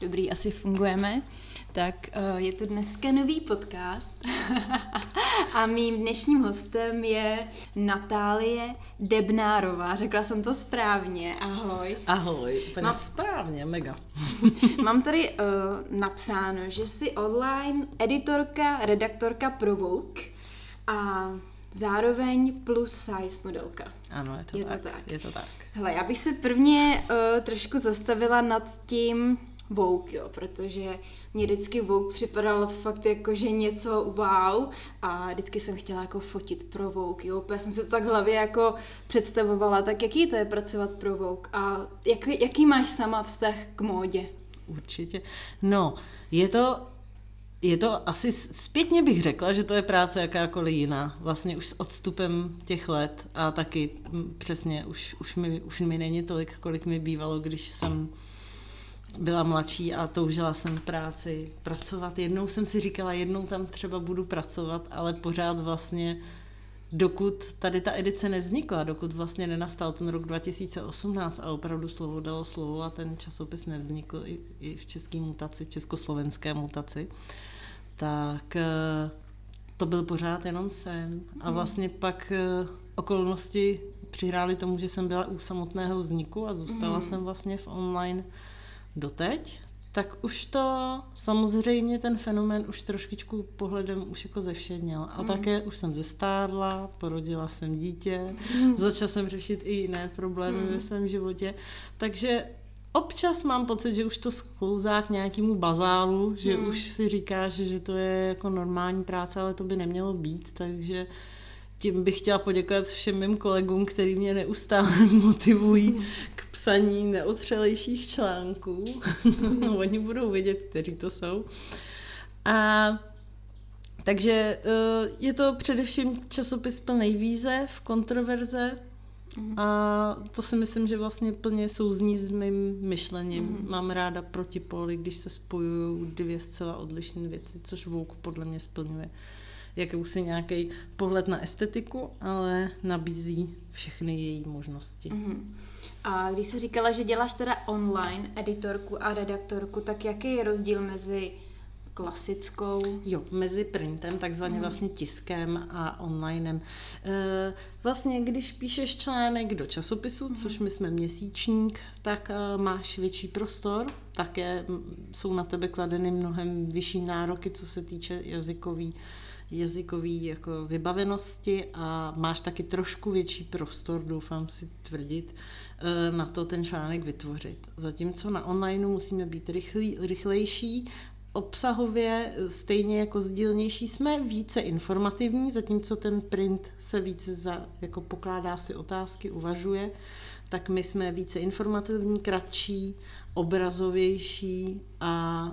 dobrý, asi fungujeme, tak je to dneska nový podcast a mým dnešním hostem je Natálie Debnárová. Řekla jsem to správně, ahoj. Ahoj, úplně správně, mega. Mám tady napsáno, že jsi online editorka, redaktorka ProVoke a zároveň plus size modelka. Ano, je to tak. Hele, já bych se prvně trošku zastavila nad tím Vogue, jo, protože mě vždycky Vogue připadalo fakt jako, že něco wow a vždycky jsem chtěla jako fotit pro Vogue, jo, já jsem si to tak hlavě jako představovala, tak jaký to je pracovat pro Vogue a jaký máš sama vztah k módě? Určitě, no, je to asi zpětně bych řekla, že to je práce jakákoliv jiná, vlastně už s odstupem těch let a taky přesně, už mi není tolik, kolik mi bývalo, když jsem byla mladší a toužila jsem práci pracovat. Jednou jsem si říkala, jednou tam třeba budu pracovat, ale pořád vlastně, dokud tady ta edice nevznikla, dokud vlastně nenastal ten rok 2018 a opravdu slovo dalo slovo a ten časopis nevznikl i v české mutaci, v československé mutaci, tak to byl pořád jenom sen. A vlastně pak okolnosti přihrály tomu, že jsem byla u samotného vzniku a zůstala jsem vlastně v online doteď, tak už to samozřejmě ten fenomén už trošičku pohledem už jako zevšedněl. A také už jsem zestárla, porodila jsem dítě, začala jsem řešit i jiné problémy ve svém životě. Takže občas mám pocit, že už to sklouzá k nějakému bazálu, že už si říkáš, že to je jako normální práce, ale to by nemělo být, takže tím bych chtěla poděkovat všem mým kolegům, kteří mě neustále motivují k psaní neotřelejších článků. Oni budou vědět, kteří to jsou. A takže je to především časopis plnej výzev, kontroverze a to si myslím, že vlastně plně souzní s mým myšlením. Mám ráda protipóly, když se spojují dvě zcela odlišné věci, což Vogue podle mě splňuje. Jakousi nějaký pohled na estetiku, ale nabízí všechny její možnosti. A když jsi říkala, že děláš teda online editorku a redaktorku, tak jaký je rozdíl mezi klasickou? Jo, mezi printem, takzvaně vlastně tiskem a onlinem. Vlastně, když píšeš článek do časopisu, což my jsme měsíčník, tak máš větší prostor, také jsou na tebe kladeny mnohem vyšší nároky, co se týče jazykový jako vybavenosti a máš taky trošku větší prostor, doufám si tvrdit, na to ten článek vytvořit. Zatímco na onlineu musíme být rychlejší, obsahově stejně jako sdílnější jsme, více informativní, zatímco ten print se více jako pokládá si otázky, uvažuje, tak my jsme více informativní, kratší, obrazovější a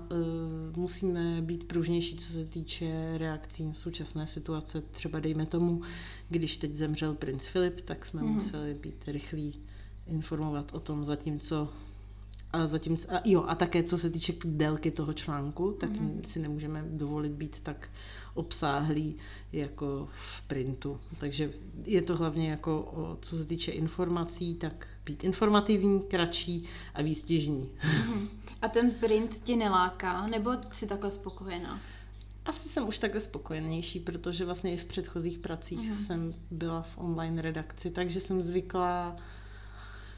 musíme být pružnější, co se týče reakcí na současné situace. Třeba dejme tomu, když teď zemřel princ Filip, tak jsme museli být rychlí, informovat o tom, a také co se týče délky toho článku, tak si nemůžeme dovolit být tak obsáhlý jako v printu. Takže je to hlavně jako, co se týče informací, tak být informativní, kratší a výstižní. A ten print tě neláká, nebo jsi takhle spokojená? Asi jsem už takhle spokojenější, protože vlastně i v předchozích pracích jsem byla v online redakci, takže jsem zvyklá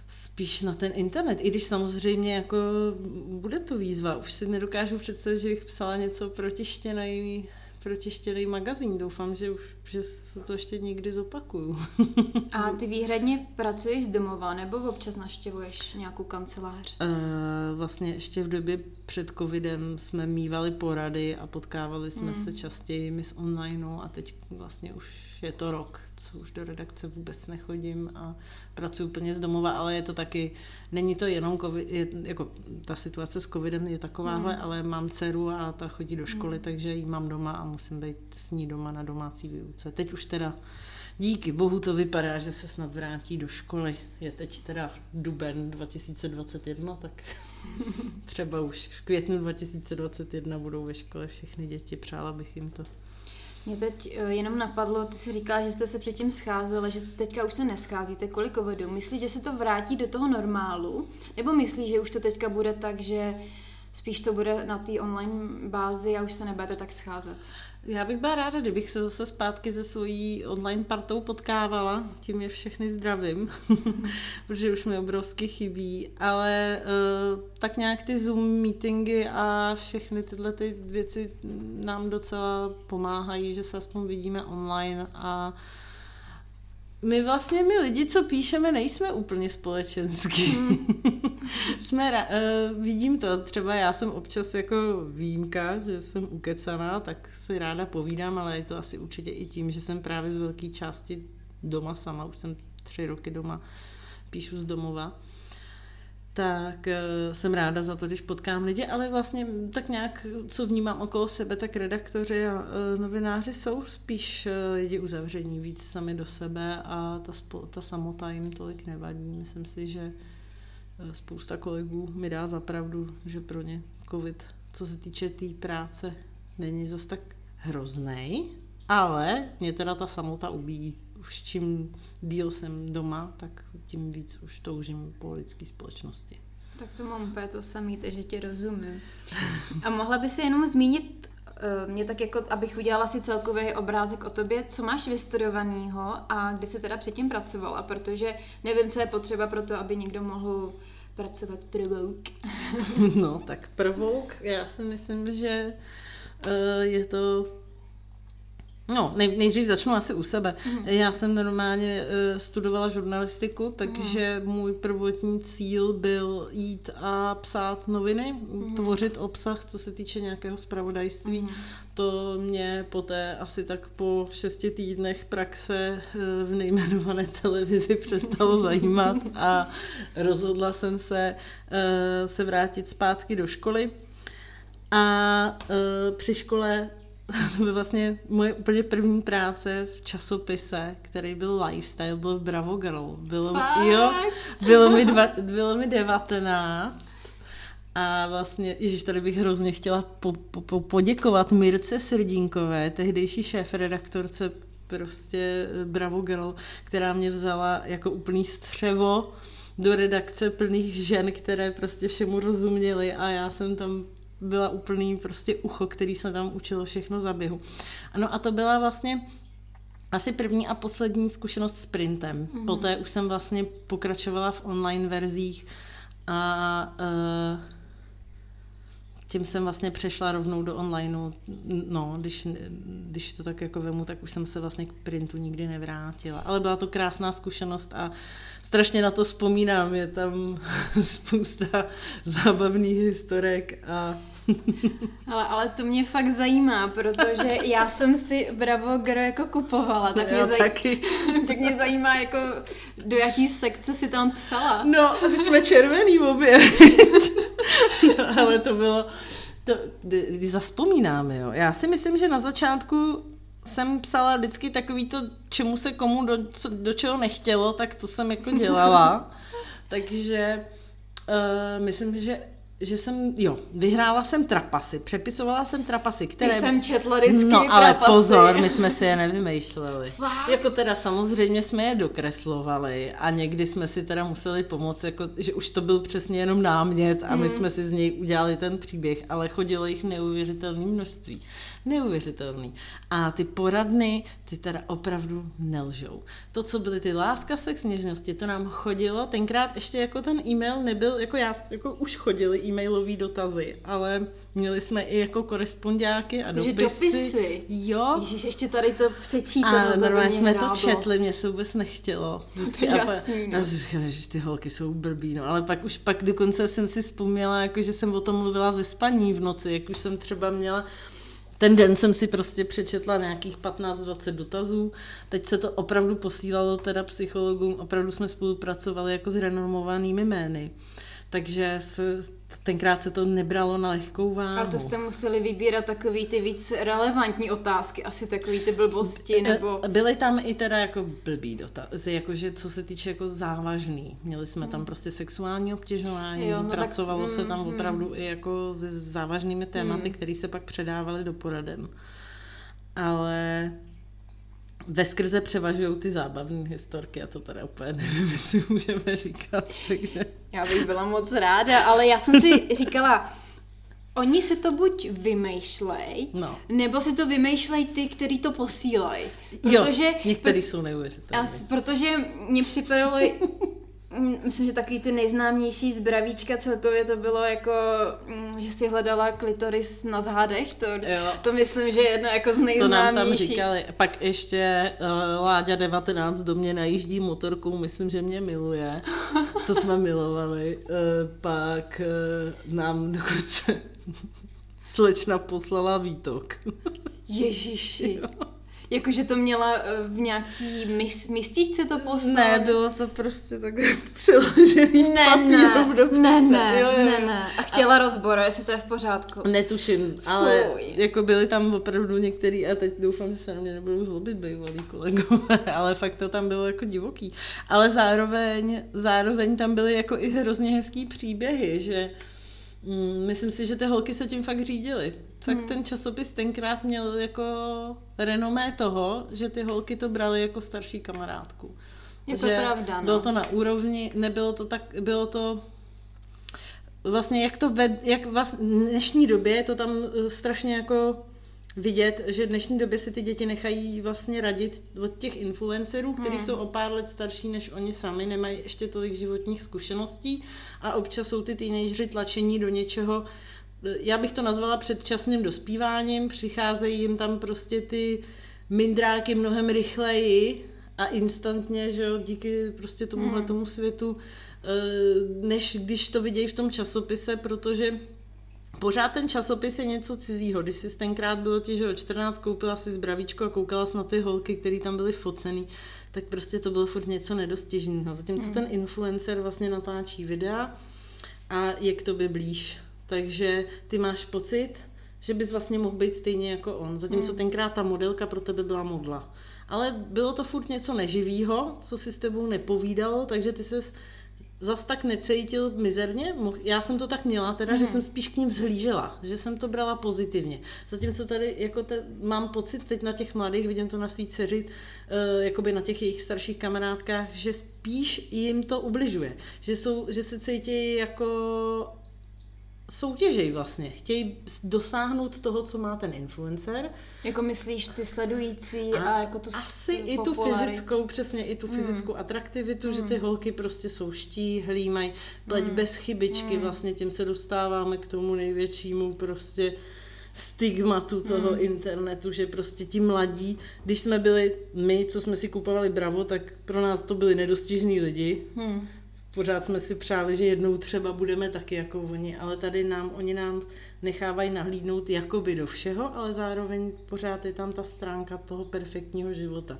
spíš na ten internet, i když samozřejmě jako bude to výzva. Už si nedokážu představit, že bych psala něco protištěnej magazín. Doufám, že se to ještě někdy zopakuju. A ty výhradně pracuješ z domova nebo občas navštěvuješ nějakou kancelář? Vlastně ještě v době před covidem jsme mívali porady a potkávali jsme se častěji my z online a teď vlastně už je to rok, co už do redakce vůbec nechodím a pracuji úplně z domova, ale je to taky, není to jenom covid, jako ta situace s covidem je takováhle, ale mám dceru a ta chodí do školy, takže ji mám doma a musím být s ní doma na domácí výuce. Teď už teda díky bohu to vypadá, že se snad vrátí do školy. Je teď teda duben 2021, tak třeba už v květnu 2021 budou ve škole všechny děti. Přála bych jim to. Mě teď jenom napadlo, ty jsi říkala, že jste se předtím scházela, že teďka už se nescházíte kvůli covidu. Myslíš, že se to vrátí do toho normálu? Nebo myslíš, že už to teďka bude tak, že spíš to bude na té online bázi a už se nebudete tak scházet. Já bych byla ráda, kdybych se zase zpátky se svojí online partou potkávala, tím je všechny zdravím, protože už mi obrovsky chybí, ale tak nějak ty Zoom meetingy a všechny tyhle ty věci nám docela pomáhají, že se aspoň vidíme online a my vlastně, my lidi, co píšeme, nejsme úplně společenský. Vidím to, třeba já jsem občas jako výjimka, že jsem ukecaná, tak si ráda povídám, ale je to asi určitě i tím, že jsem právě z velké části doma sama, už jsem 3 roky doma, píšu z domova. Tak jsem ráda za to, když potkám lidi, ale vlastně tak nějak, co vnímám okolo sebe, tak redaktoři a novináři jsou spíš lidi uzavření víc sami do sebe a ta samota jim tolik nevadí. Myslím si, že spousta kolegů mi dá za pravdu, že pro ně covid, co se týče té práce, není zas tak hroznej, ale mě teda ta samota ubíjí. Už čím díl jsem doma, tak tím víc už toužím po lidské společnosti. Tak to mám úplně to samý, takže tě rozumím. A mohla by si jenom zmínit, mě tak jako, abych udělala si celkový obrázek o tobě, co máš vystudovanýho a kdy jsi teda předtím pracovala, protože nevím, co je potřeba pro to, aby někdo mohl pracovat pro Vogue. No, tak pro Vogue, já si myslím, že je to... No, nejdřív začnu asi u sebe. Já jsem normálně studovala žurnalistiku, takže můj prvotní cíl byl jít a psát noviny, tvořit obsah, co se týče nějakého zpravodajství. To mě poté asi tak po 6 týdnech praxe v nejmenované televizi přestalo zajímat a rozhodla jsem se vrátit zpátky do školy. A při škole to byla vlastně moje úplně první práce v časopise, který byl lifestyle, byl Bravo Girl. Bylo mi 19 a vlastně, ježiš, tady bych hrozně chtěla poděkovat Mirce Srdínkové, tehdejší šéfredaktorce prostě Bravo Girl, která mě vzala jako úplný střevo do redakce plných žen, které prostě všemu rozuměly a já jsem tam byla úplný prostě ucho, který se tam učilo všechno za běhu. Ano, a to byla vlastně asi první a poslední zkušenost s printem. Poté už jsem vlastně pokračovala v online verzích a tím jsem vlastně přešla rovnou do onlineu. No, když to tak jako vemu, tak už jsem se vlastně k printu nikdy nevrátila. Ale byla to krásná zkušenost a strašně na to vzpomínám. Je tam spousta zábavných historek a... Ale to mě fakt zajímá, protože já jsem si Bravo Girl jako kupovala, tak mě, tak mě zajímá, jako do jaký sekce si tam psala. No, teď jsme červený obě. No, ale to bylo, když zazpomínáme, jo. Já si myslím, že na začátku jsem psala vždycky takový to, čemu se komu do čeho nechtělo, tak to jsem jako dělala. Takže myslím, že jsem, jo, vyhrála jsem trapasy, přepisovala jsem trapasy, které... Ty jsem četla vždycky trapasy. No ale pozor, my jsme si je nevymýšleli. Fakt? Jako teda samozřejmě jsme je dokreslovali a někdy jsme si teda museli pomoct, jako, že už to byl přesně jenom námět a my jsme si z něj udělali ten příběh, ale chodilo jich neuvěřitelné množství. Neuvěřitelný. A ty poradny, ty teda opravdu nelžou. To, co byly ty láska, sex, něžnosti, to nám chodilo, tenkrát ještě jako ten e-mail nebyl, jako já, jako už chodili e-mailový dotazy, ale měli jsme i jako korespondiáky a dopisy. Dopisy? Jo. Ježiš, ještě tady to přečítalo. A normálně jsme to četli, mě se vůbec nechtělo. Jasný. Já si říkala, že ty holky jsou blbý, no, ale pak dokonce jsem si vzpomněla, jako, že jsem o tom mluvila ze spaní v noci, jak už jsem třeba měla. Ten den jsem si prostě přečetla nějakých 15-20 dotazů. Teď se to opravdu posílalo teda psychologům, opravdu jsme spolupracovali jako s renomovanými jmény. Takže tenkrát se to nebralo na lehkou váhu. Ale to jste museli vybírat takový ty víc relevantní otázky, asi takový ty blbosti, nebo... Byly tam i teda jako blbý dotazy, jakože co se týče jako závažný. Měli jsme tam prostě sexuální obtěžování, jo, no pracovalo tak, se tam opravdu i jako se závažnými tématy, které se pak předávaly do poraden. Ale... veskrze převažují ty zábavné historky a to teda úplně nevím, jestli můžeme říkat. Takže... Já bych byla moc ráda, ale já jsem si říkala, Oni si to buď vymýšlej, no. Nebo si to vymýšlej ty, který to posílají. Protože některý jsou neuvěřitelné. Protože mě připadalo, myslím, že takový ty nejznámější z Bravíčka celkově to bylo jako, že si hledala klitoris na zádech, to myslím, že je jedno jako z nejznámější. To nám tam říkali. Pak ještě Láďa 19 do mě najíždí motorkou, myslím, že mě miluje. To jsme milovali. Pak nám dokonce slečna poslala výtok. Ježiši. Jo. Jakože to měla v nějaký mističce to poslala? Ne, bylo to prostě tak přeložený v papíru v dopise. Ne. A chtěla rozbor, jestli to je v pořádku. Netuším, ale jako byly tam opravdu některý, a teď doufám, že se na mě nebudou zlobit bývalí kolegové, ale fakt to tam bylo jako divoký. Ale zároveň tam byly jako i hrozně hezký příběhy, že myslím si, že ty holky se tím fakt řídily. Tak ten časopis tenkrát měl jako renomé toho, že ty holky to braly jako starší kamarádku. Je to že pravda, no. Bylo to na úrovni, nebylo to tak, bylo to vlastně, jak v dnešní době je to tam strašně jako vidět, že v dnešní době si ty děti nechají vlastně radit od těch influencerů, kteří jsou o pár let starší než oni sami, nemají ještě tolik životních zkušeností a občas jsou ty teenageři tlačení do něčeho, já bych to nazvala předčasným dospíváním, přicházejí jim tam prostě ty mindráky mnohem rychleji a instantně, že jo, díky prostě tomuhle tomu světu, než když to vidějí v tom časopise, protože pořád ten časopis je něco cizího. Když jsi tenkrát bylo ti, že o 14 koupila si zbravíčko a koukala jsi na ty holky, které tam byly focený, tak prostě to bylo furt něco nedostižného. Zatímco ten influencer vlastně natáčí videa a je k tobě blíž. Takže ty máš pocit, že bys vlastně mohl být stejně jako on. Zatímco tenkrát ta modelka pro tebe byla modla. Ale bylo to furt něco neživýho, co si s tebou nepovídalo, takže ty ses zas tak necítil mizerně. Já jsem to tak měla teda, že jsem spíš k ním vzhlížela, že jsem to brala pozitivně. Zatímco tady jako mám pocit teď na těch mladých, vidím to na svý dceři, jakoby na těch jejich starších kamarádkách, že spíš jim to ubližuje. Že se cítí jako soutěžej vlastně. Chtějí dosáhnout toho, co má ten influencer. Jako myslíš ty sledující a jako tu asi i tu fyzickou, přesně i tu fyzickou atraktivitu, že ty holky prostě jsou štíhlí, mají pleť bez chybičky, vlastně tím se dostáváme k tomu největšímu prostě stigmatu toho internetu, že prostě ti mladí, když jsme byli my, co jsme si kupovali Bravo, tak pro nás to byli nedostižní lidi. Pořád jsme si přáli, že jednou třeba budeme taky jako oni, ale tady oni nám nechávají nahlídnout jakoby do všeho, ale zároveň pořád je tam ta stránka toho perfektního života.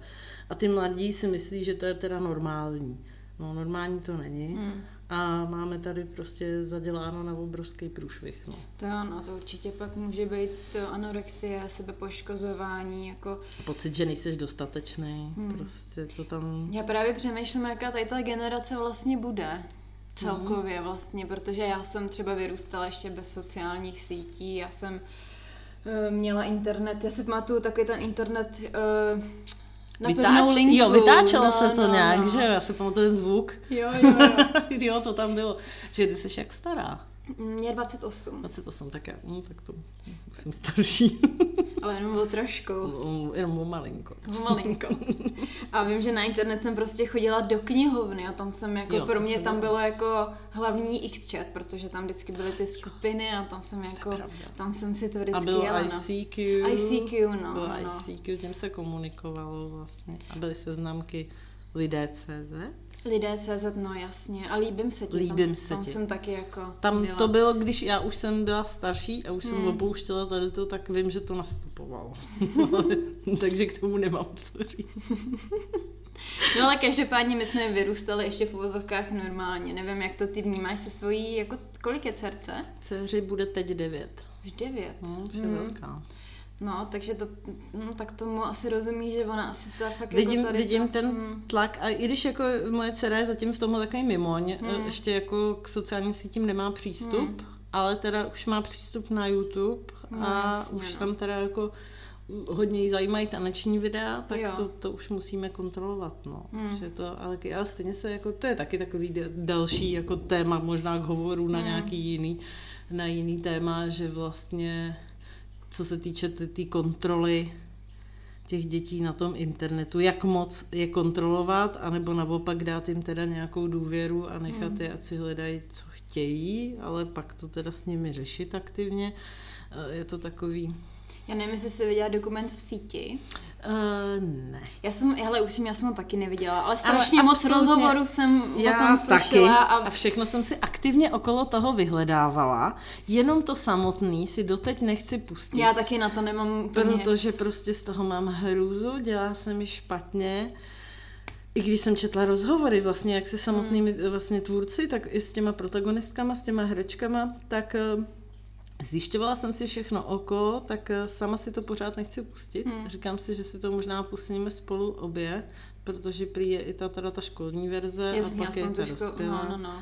A ty mladí si myslí, že to je teda normální. No normální to není. A máme tady prostě zaděláno na obrovský průšvih. No. To ano, to určitě pak může být to anorexie, sebepoškozování. Jako pocit, že nejseš dostatečný. Prostě to tam. Já právě přemýšlím, jaká tady ta generace vlastně bude. Celkově vlastně, protože já jsem třeba vyrůstala ještě bez sociálních sítí, já jsem měla internet, já si pamatuju takový ten internet na pevnou linku. Jo, vytáčelo se to nějak, že jo? Já si pamatuju ten zvuk. Jo, to tam bylo. Že ty jsi jak stará? Mě 28. 28, tak já, tak to už jsem starší. Ale jenom bylo trošku. Jenom malinko. Malinko. A vím, že na internet jsem prostě chodila do knihovny a tam jsem jako, pro mě tam bylo jako hlavní X-chat, protože tam vždycky byly ty skupiny a tam jsem jako, tam jsem si to vždycky jela. A bylo ICQ, tím se komunikovalo vlastně a byly seznamky lidé.cz. Lidé.cz, no jasně. A líbím se ti. Jsem taky jako tam byla. To bylo, když já už jsem byla starší a už jsem opouštěla tady to, tak vím, že to nastupovalo. Takže k tomu nemám co říct. No ale každopádně my jsme vyrůstali ještě v uvozovkách normálně. Nevím, jak to ty vnímáš se svojí, jako kolik je dcerce? Dceři bude teď 9. Už 9? No, je velká. No, takže to, no, tak tomu asi rozumí, že ona asi ta fakt jako tady vidím ten tlak a i když jako moje dcera je zatím v tomhle takový mimoň, ještě jako k sociálním sítím nemá přístup, ale teda už má přístup na YouTube a už tam teda jako hodně jí zajímají taneční videa, tak to už musíme kontrolovat, no. Že to, ale stejně se, jako, to je taky takový další jako téma, možná k hovoru na nějaký jiný, na jiný téma, že vlastně, co se týče té kontroly těch dětí na tom internetu, jak moc je kontrolovat, anebo naopak dát jim teda nějakou důvěru a nechat je, ať si hledají, co chtějí, ale pak to teda s nimi řešit aktivně, je to takový... Já nevím, jestli jsi viděla dokument v síti. Ne. Já jsem ho taky neviděla, ale strašně moc rozhovorů jsem o tom slyšela. A všechno jsem si aktivně okolo toho vyhledávala, jenom to samotný si doteď nechci pustit. Já taky na to nemám úplně. Protože prostě z toho mám hrůzu, dělá se mi špatně. I když jsem četla rozhovory vlastně, jak se samotnými vlastně tvůrci, tak i s těma protagonistkama, s těma herečkama, tak... Zjišťovala jsem si všechno oko, tak sama si to pořád nechci pustit. Říkám si, že si to možná pustíme spolu obě, protože prý je i ta školní verze a pak je ta dospělá. No.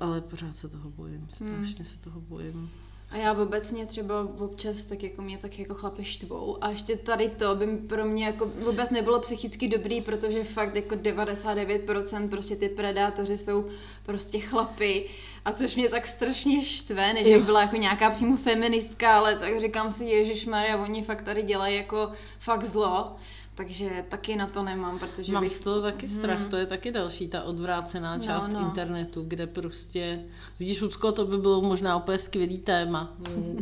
Ale pořád se toho bojím, strašně se toho bojím. A já vůbec mě třeba občas tak jako mě tak jako chlape štvou a ještě tady to by pro mě jako vůbec nebylo psychicky dobrý, protože fakt jako 99% prostě ty predátoři jsou prostě chlapy a což mě tak strašně štve, než bych byla jako nějaká přímo feministka, ale tak říkám si ježišmarja, oni fakt tady dělají jako fakt zlo. Takže taky na to nemám, protože... Mám z toho taky strach, to je taky další ta odvrácená část internetu, kde prostě... Vidíš, Lucko, to by bylo možná úplně skvělý téma,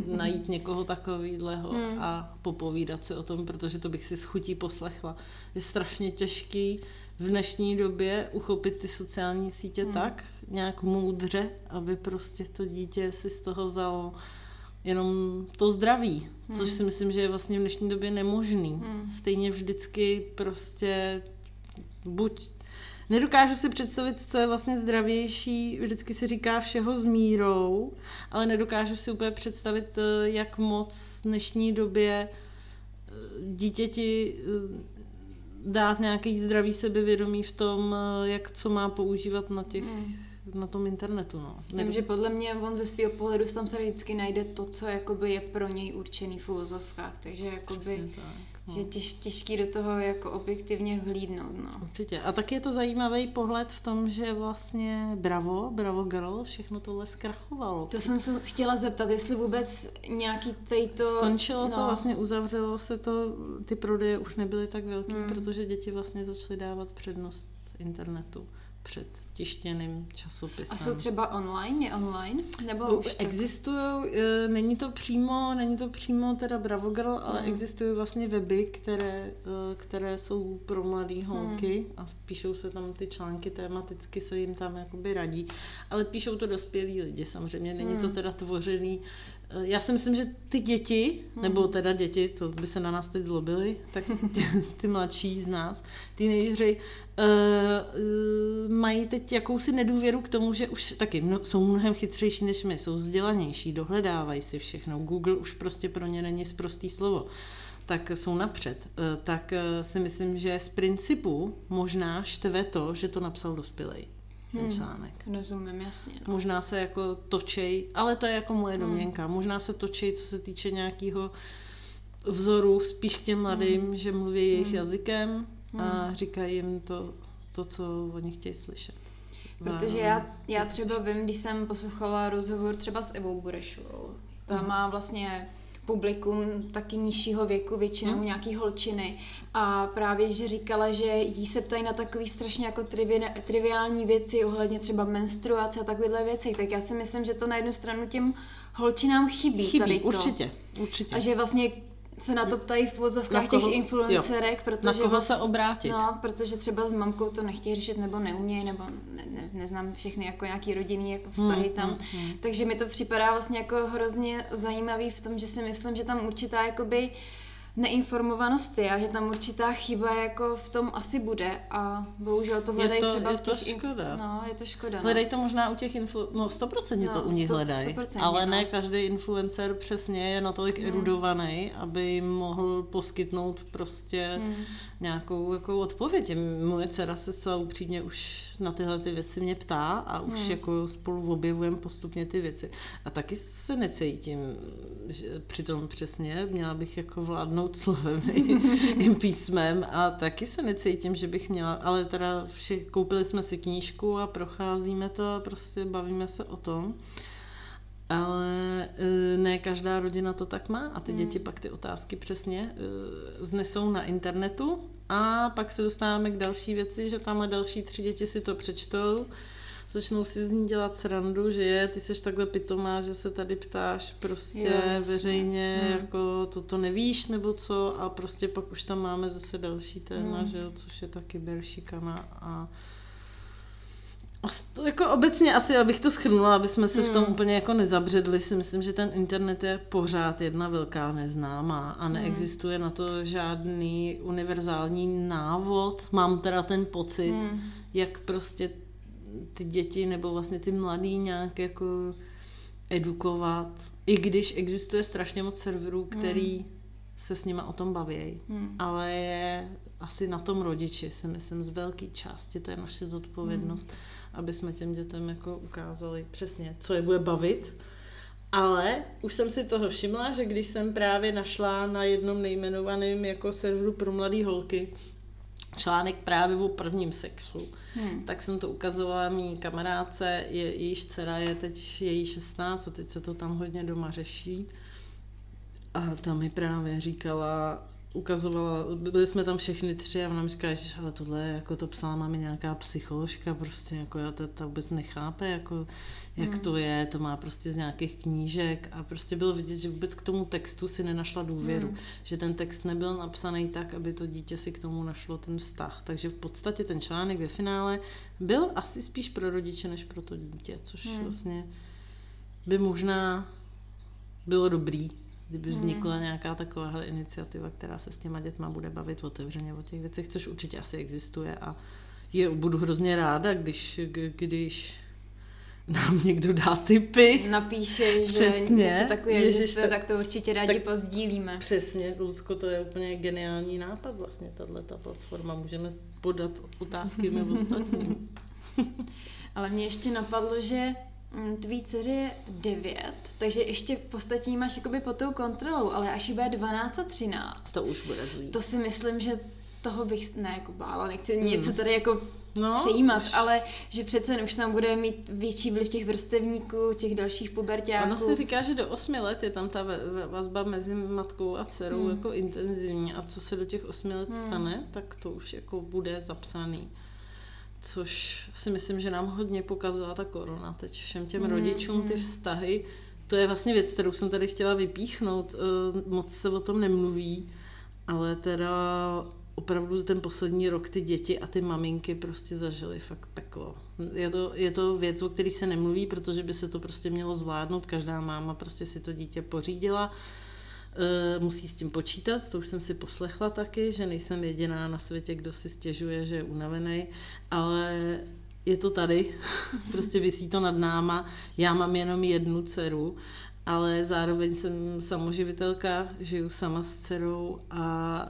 najít někoho takovýhleho a popovídat si o tom, protože to bych si s chutí poslechla. Je strašně těžký v dnešní době uchopit ty sociální sítě tak, nějak moudře, aby prostě to dítě si z toho vzalo jenom to zdraví, což si myslím, že je vlastně v dnešní době nemožný. Stejně vždycky prostě buď... Nedokážu si představit, co je vlastně zdravější, vždycky se říká všeho s mírou, ale nedokážu si úplně představit, jak moc v dnešní době dítěti dát nějaký zdravý sebevědomí v tom, jak co má používat na těch... na tom internetu, no. Vím, že podle mě on ze svého pohledu tam se vždycky najde to, co jakoby je pro něj určený v uvozovkách, takže jakoby, že je těžký do toho jako objektivně vhlídnout, no. Určitě. A taky je to zajímavý pohled v tom, že vlastně Bravo Girl, všechno tohle zkrachovalo. To jsem se chtěla zeptat, jestli vůbec nějaký tejto... Skončilo to, vlastně uzavřelo se to, ty prodeje už nebyly tak velký, protože děti vlastně začaly dávat přednost internetu před tištěným časopisem. A jsou třeba online, je online? Nebo už existují, není to přímo teda Bravo Girl, ale existují vlastně weby, které jsou pro mladé holky a píšou se tam ty články tematicky, se jim tam jakoby radí. Ale píšou to dospělí lidi samozřejmě, není to teda tvořený. Já si myslím, že ty děti, nebo teda děti, to by se na nás teď zlobily, tak ty mladší z nás, teenageři, mají teď jakousi nedůvěru k tomu, že už taky jsou mnohem chytřejší než my, jsou vzdělanější, dohledávají si všechno, Google už prostě pro ně není sprostý slovo, tak jsou napřed. Tak si myslím, že z principu možná štve to, že to napsal dospělej. Ten článek. Rozumím, jasně. No. Možná se jako točej, ale to je jako moje domněnka, možná se točej, co se týče nějakého vzoru spíš k těm mladým, že mluví jejich jazykem a říkají jim to, co oni chtějí slyšet. Protože já třeba vím, když jsem poslouchala rozhovor třeba s Evou Burešovou, ta má vlastně publikum taky nižšího věku, většinou nějaký holčiny. A právě, že říkala, že jí se ptají na takový strašně jako triviální věci, ohledně třeba menstruace a takovéhle věci. Tak já si myslím, že to na jednu stranu těm holčinám chybí tady to. Určitě. A že vlastně se na to ptají v uvozovkách těch influencerek, protože... Na koho se obrátit. No, protože třeba s mamkou to nechtějí řešit, nebo neumějí, nebo neznám všechny jako nějaký rodinný jako vztahy tam. Takže mi to připadá vlastně jako hrozně zajímavý v tom, že si myslím, že tam určitá jakoby neinformovanost je a že tam určitá chyba jako v tom asi bude a bohužel to hledají třeba... je to škoda. Hledají to možná u těch no 100% to u nich hledají, ale ne každý influencer přesně je natolik erudovaný, aby mohl poskytnout prostě nějakou jako odpověď. Moje dcera se zcela upřímně už na tyhle ty věci mě ptá a už jako spolu objevujeme postupně ty věci. A taky se necítím, že přitom přesně měla bych jako vládnout vládnout slovem i písmem a taky se necítím, že bych měla, ale teda koupili jsme si knížku a procházíme to a prostě bavíme se o tom. Ale ne každá rodina to tak má a ty děti pak ty otázky přesně vznesou na internetu a pak se dostáváme k další věci, že tamhle další 3 děti si to přečtou, začnou si z ní dělat srandu, že ty seš takhle pitomá, že se tady ptáš prostě veřejně, jako toto nevíš nebo co a prostě pak už tam máme zase další téma, že jo, což je taky beršikana a jako obecně asi, abych to shrnula, aby jsme se v tom úplně jako nezabředli, si myslím, že ten internet je pořád jedna velká neznámá a neexistuje na to žádný univerzální návod. Mám teda ten pocit, jak prostě ty děti nebo vlastně ty mladý nějak jako edukovat, i když existuje strašně moc serverů, který se s nima o tom baví, ale je asi na tom rodiči, si myslím, z velké části, to je naše zodpovědnost, aby jsme těm dětem jako ukázali přesně, co je bude bavit. Ale už jsem si toho všimla, že když jsem právě našla na jednom nejmenovaném jako serveru pro mladé holky článek právě o prvním sexu, tak jsem to ukazovala mý kamarádce, jejíž dcera je teď její 16 a teď se to tam hodně doma řeší. A ta mi právě říkala, ukazovala, byli jsme tam všechny 3 a ona mi říkala, že ale tohle, jako to psala máme nějaká psycholožka, prostě, jako já ta vůbec nechápe, jako jak to je, to má prostě z nějakých knížek a prostě bylo vidět, že vůbec k tomu textu si nenašla důvěru, že ten text nebyl napsaný tak, aby to dítě si k tomu našlo ten vztah, takže v podstatě ten článek ve finále byl asi spíš pro rodiče, než pro to dítě, což vlastně by možná bylo dobrý, kdyby vznikla nějaká taková iniciativa, která se s těma dětma bude bavit otevřeně o těch věcech, což určitě asi existuje a budu hrozně ráda, když nám někdo dá tipy. Napíše, že přesně, něco takového existuje, tak to určitě rádi pozdílíme. Přesně, Lucko, to je úplně geniální nápad vlastně, tato platforma. Můžeme podat otázky mým ostatním. Ale mě ještě napadlo, že tvý dceři je 9, takže ještě v podstatě máš jakoby pod tou kontrolou, ale až jí bude 12 a 13. To už bude zlý. To si myslím, že toho bych jako bála, nechci něco tady jako přejímat, ale že přece už tam bude mít větší vliv těch vrstevníků, těch dalších puberťáků. Ono se říká, že do 8 let je tam ta vazba mezi matkou a dcerou jako intenzivní a co se do těch 8 let stane, tak to už jako bude zapsaný. Což si myslím, že nám hodně pokazala ta korona teď všem těm rodičům, ty vztahy. To je vlastně věc, kterou jsem tady chtěla vypíchnout, moc se o tom nemluví, ale teda opravdu ten poslední rok ty děti a ty maminky prostě zažily fakt peklo. Je to věc, o který se nemluví, protože by se to prostě mělo zvládnout, každá máma prostě si to dítě pořídila. Musí s tím počítat, to už jsem si poslechla taky, že nejsem jediná na světě, kdo si stěžuje, že je unavený, ale je to tady, prostě visí to nad náma, já mám jenom 1 dceru, ale zároveň jsem samoživitelka, žiju sama s dcerou a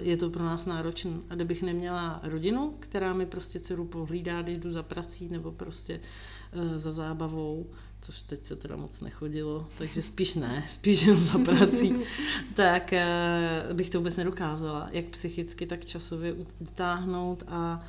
je to pro nás náročné. A kdybych neměla rodinu, která mi prostě dceru pohlídá, když jdu za prací nebo prostě za zábavou, což teď se teda moc nechodilo, takže spíš jenom za prací, tak bych to vůbec nedokázala, jak psychicky, tak časově utáhnout a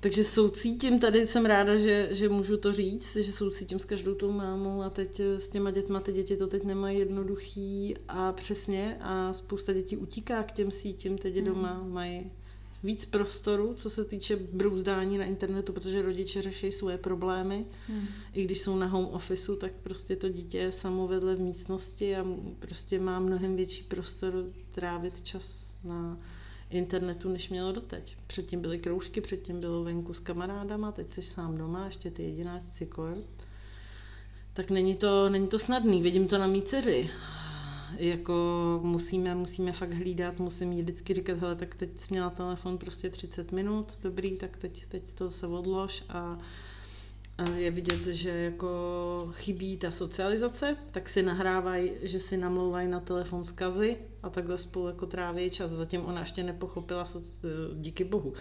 takže soucítím, tady jsem ráda, že můžu to říct, že soucítím s každou tou mámou a teď s těma dětma, ty děti to teď nemají jednoduchý a přesně a spousta dětí utíká k těm sítím, teď doma mají víc prostoru, co se týče brouzdání na internetu, protože rodiče řeší svoje problémy, i když jsou na home officeu, tak prostě to dítě je samo vedle v místnosti a prostě má mnohem větší prostor trávit čas na internetu, než mělo doteď. Předtím byly kroužky, předtím bylo venku s kamarádama, teď jsi sám doma, ještě ty jediná cikor. Tak není to snadný, vidím to na mý dceři. Jako musíme fakt hlídat, musím jí vždycky říkat, hele, tak teď jsi měla telefon prostě 30 minut, dobrý, tak teď to se odlož a je vidět, že jako chybí ta socializace, tak si nahrávají, že si namlouvají na telefon zkazy a takhle spolu jako tráví čas. Zatím ona ještě nepochopila, díky bohu,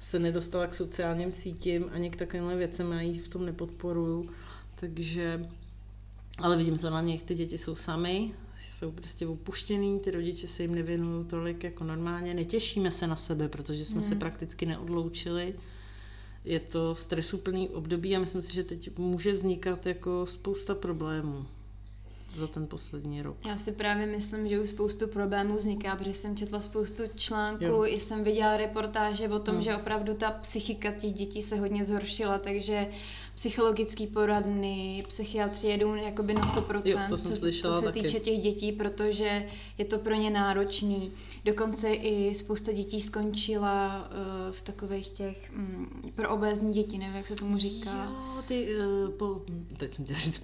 se nedostala k sociálním sítím, ani k takovýmhle věcem, já jí v tom nepodporuju, takže ale vidím to na nich, ty děti jsou sami, jsou prostě opuštěný, ty rodiče se jim nevěnují tolik jako normálně, netěšíme se na sebe, protože jsme se prakticky neodloučili. Je to stresuplný období a myslím si, že teď může vznikat jako spousta problémů za ten poslední rok. Já si právě myslím, že už spoustu problémů vzniká, protože jsem četla spoustu článků, jo. I jsem viděla reportáže o tom, že opravdu ta psychika těch dětí se hodně zhoršila, takže psychologický poradny, psychiatři jedou jakoby na 100%, jo, to jsem slyšela, co se taky týče těch dětí, protože je to pro ně náročný. Dokonce i spousta dětí skončila v takových těch pro obézní děti, nevím, jak se tomu říká. Jo, ty, teď jsem chtěla říct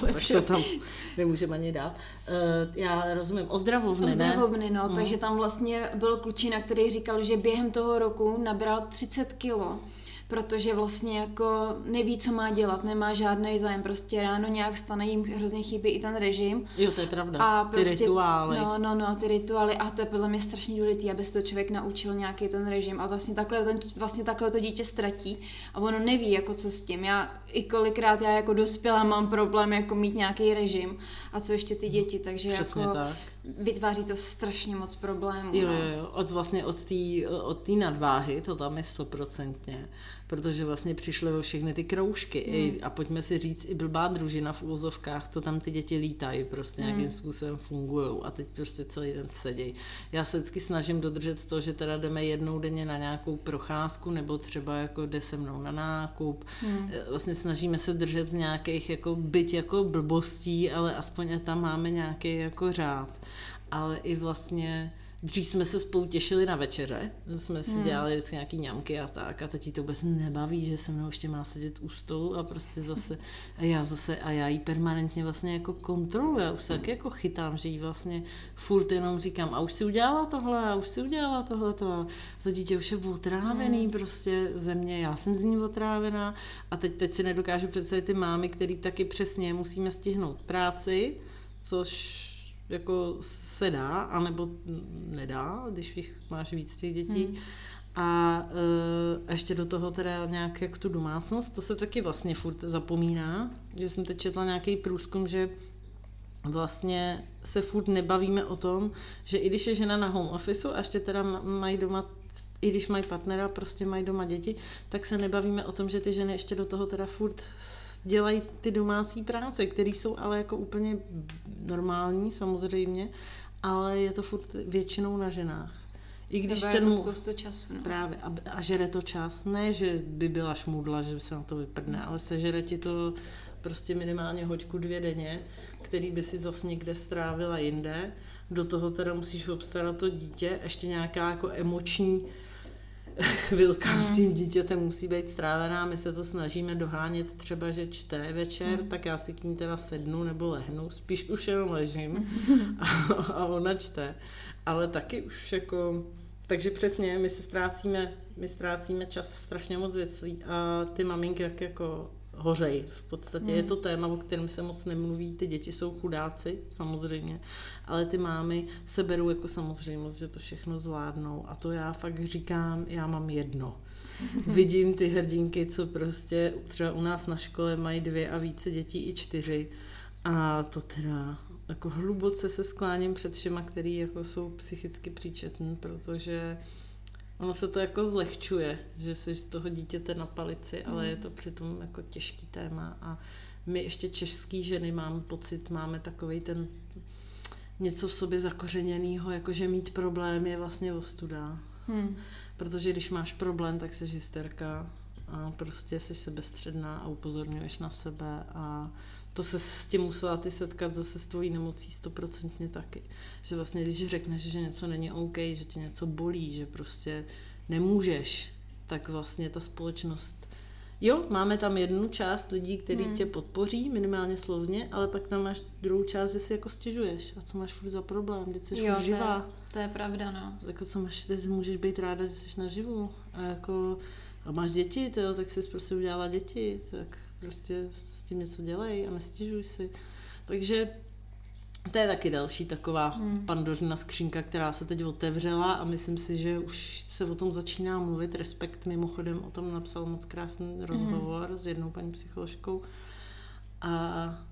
polepšil, tam nemůžeme ani dát. Já rozumím, ozdravovny, no, takže tam vlastně byl klučina, který říkal, že během toho roku nabral 30 kilo, protože vlastně jako neví, co má dělat, nemá žádný zájem, prostě ráno nějak stane, jim hrozně chybí i ten režim. Jo, to je pravda, a prostě, ty rituály. No, ty rituály, a to je podle mě strašně důležitý, aby se to člověk naučil nějaký ten režim a vlastně takhle to dítě ztratí a ono neví, jako co s tím. Já jako dospělá mám problém jako mít nějaký režim a co ještě ty děti, takže přesně jako tak. Vytváří to strašně moc problémů. Jo, od té nadváhy, to tam je 100%, protože vlastně přišly všechny ty kroužky a pojďme si říct, i blbá družina v úvozovkách, to tam ty děti lítají, prostě nějakým způsobem fungujou a teď prostě celý den sedějí. Já se vždycky snažím dodržet to, že teda jdeme jednou denně na nějakou procházku nebo třeba jako jde se mnou na nákup. Vlastně snažíme se držet nějakých jako blbostí, ale aspoň tam máme nějaký jako řád. Ale i vlastně dřív jsme se spolu těšili na večeře, jsme si dělali vždycky nějaký ňamky a tak a teď jí to vůbec nebaví, že se mnou ještě má sedět u stolu a prostě já jí permanentně vlastně jako kontroluji, já už se taky jako chytám, že jí vlastně furt jenom říkám a už si udělala tohle, to dítě už je otrávený prostě ze mě, já jsem z ní otrávená a teď si nedokážu představit ty mámy, který taky přesně musíme stihnout práci, což jako se dá, anebo nedá, když jich máš víc těch dětí. A ještě do toho teda nějak jak tu domácnost, to se taky vlastně furt zapomíná, že jsem teď četla nějaký průzkum, že vlastně se furt nebavíme o tom, že i když je žena na home officeu a ještě teda mají doma, i když mají partnera, prostě mají doma děti, tak se nebavíme o tom, že ty ženy ještě do toho teda furt dělají ty domácí práce, které jsou ale jako úplně normální samozřejmě, ale je to furt většinou na ženách. I když je to spoustu času. No. Právě, a žere to čas. Ne, že by byla šmudla, že by se na to vyprdne, ale sežere ti to prostě minimálně hoďku 2 denně, který by si zase někde strávila jinde. Do toho teda musíš obstarat to dítě, ještě nějaká jako emoční chvilka s tím dítětem musí být strávená, my se to snažíme dohánět třeba, že čte večer, tak já si k ní teda sednu nebo lehnu, spíš už jenom ležím a ona čte, ale taky už jako, takže přesně my ztrácíme čas strašně moc věcí a ty maminky tak jako hořej. V podstatě je to téma, o kterém se moc nemluví, ty děti jsou chudáci, samozřejmě, ale ty mámy se berou jako samozřejmost, že to všechno zvládnou a to já fakt říkám, já mám jedno. Vidím ty hrdinky, co prostě třeba u nás na škole mají 2 a více dětí i 4 a to teda jako hluboce se skláním před všema, který jako jsou psychicky příčetní, protože ono se to jako zlehčuje, že jsi z toho dítěte na palici, ale je to přitom jako těžký téma a my ještě český ženy, mám pocit, máme takovej ten něco v sobě zakořeněnýho, jakože mít problém je vlastně ostuda. Protože když máš problém, tak jsi hysterka a prostě jsi sebestředná a upozorňuješ na sebe a to se s tím musela ty setkat zase s tvojí nemocí 100% taky. Že vlastně, když řekneš, že něco není OK, že tě něco bolí, že prostě nemůžeš, tak vlastně ta společnost... Jo, máme tam jednu část lidí, který tě podpoří, minimálně slovně, ale pak tam máš druhou část, že si jako stěžuješ. A co máš furt za problém, když jsi furt živá. To je pravda, no. Jako co máš, teď můžeš být ráda, že jsi naživu. A jako... A máš děti, tyjo, tak jsi prostě udělala děti, tak prostě s tím něco dělej a nestěžuj si. Takže to je taky další taková pandořina skřínka, která se teď otevřela a myslím si, že už se o tom začíná mluvit. Respekt mimochodem o tom napsal moc krásný rozhovor s jednou paní psycholožkou. A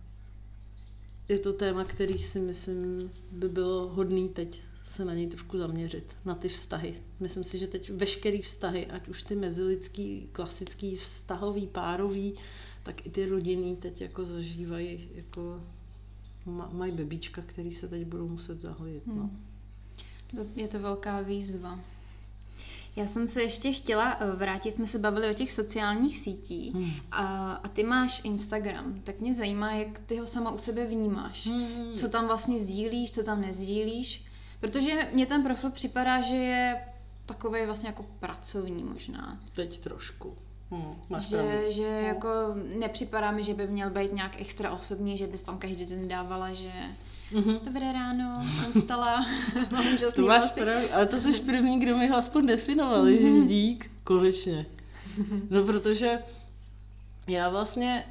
je to téma, který si myslím by bylo hodný teď se na něj trošku zaměřit, na ty vztahy. Myslím si, že teď veškerý vztahy, ať už ty mezilidský, klasický, vztahový, párový, tak i ty rodiny teď jako zažívají, jako mají bebíčka, který se teď budou muset zahojit. No. Je to velká výzva. Já jsem se ještě chtěla vrátit, jsme se bavili o těch sociálních sítí a ty máš Instagram, tak mě zajímá, jak ty ho sama u sebe vnímáš. Co tam vlastně sdílíš, co tam nezdílíš, protože mně ten profil připadá, že je takovej vlastně jako pracovní možná. Teď trošku. Že jako nepřipadá mi, že by měl být nějak extra osobní, že bys tam každý den dávala, že dobré ráno, jsem vstala, mám úžasný to máš pravdu, ale to jsi první, kdo mi ho aspoň definoval, ježiš, dík, konečně. No protože já vlastně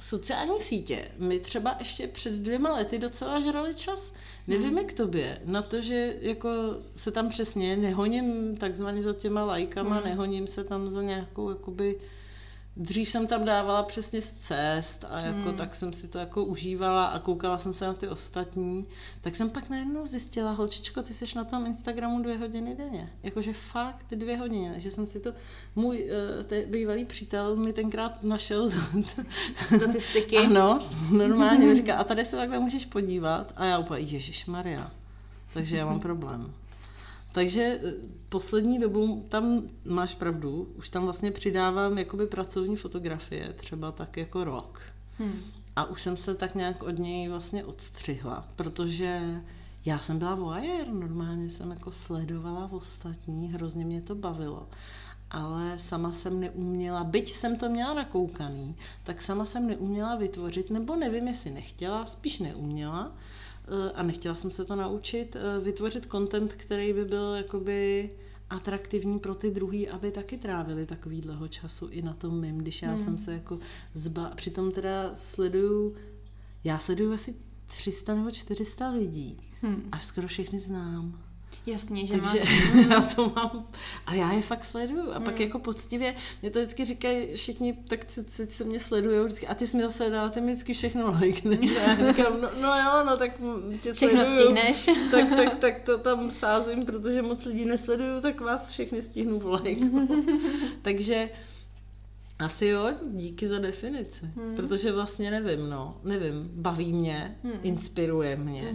sociální sítě mi třeba ještě před 2 lety docela žrali čas. Nevím jak tobě, na to, že jako se tam přesně nehoním takzvaně za těma lajkama, nehoním se tam za nějakou jakoby... Dřív jsem tam dávala přesně z cest a jako tak jsem si to jako užívala a koukala jsem se na ty ostatní. Tak jsem pak najednou zjistila, holčičko, ty seš na tom Instagramu 2 hodiny denně. Jakože fakt 2 hodiny. Takže jsem si to, můj bývalý přítel mi tenkrát našel statistiky. Ano, normálně mi říká, a tady se takhle můžeš podívat. A já úplně, ježišmarja, takže já mám problém. Takže poslední dobou, tam máš pravdu, už tam vlastně přidávám jakoby pracovní fotografie, třeba tak jako rok. A už jsem se tak nějak od něj vlastně odstřihla, protože já jsem byla voyeur, normálně jsem jako sledovala ostatní, hrozně mě to bavilo. Ale sama jsem neuměla, byť jsem to měla nakoukaný, tak sama jsem neuměla vytvořit, nebo nevím, jestli nechtěla, spíš neuměla, a nechtěla jsem se to naučit, vytvořit content, který by byl jakoby atraktivní pro ty druhý, aby taky trávili takový dlouho času i na tom mým, když já jsem se jako přitom teda sleduju asi 300 nebo 400 lidí a skoro všechny znám. Jasně, že takže já to mám a já je fakt sleduju a pak jako poctivě, mě to vždycky říkají všichni, tak co mě sledujou vždycky, a ty jsi mi zase dala, ty mi vždycky všechno lajkneš a já říkám, no jo, tak tě všechno sleduju, tak to tam sázím, protože moc lidí nesleduju, tak vás všechny stihnu polajknout. Takže asi jo, díky za definici, protože vlastně nevím, baví mě, inspiruje mě.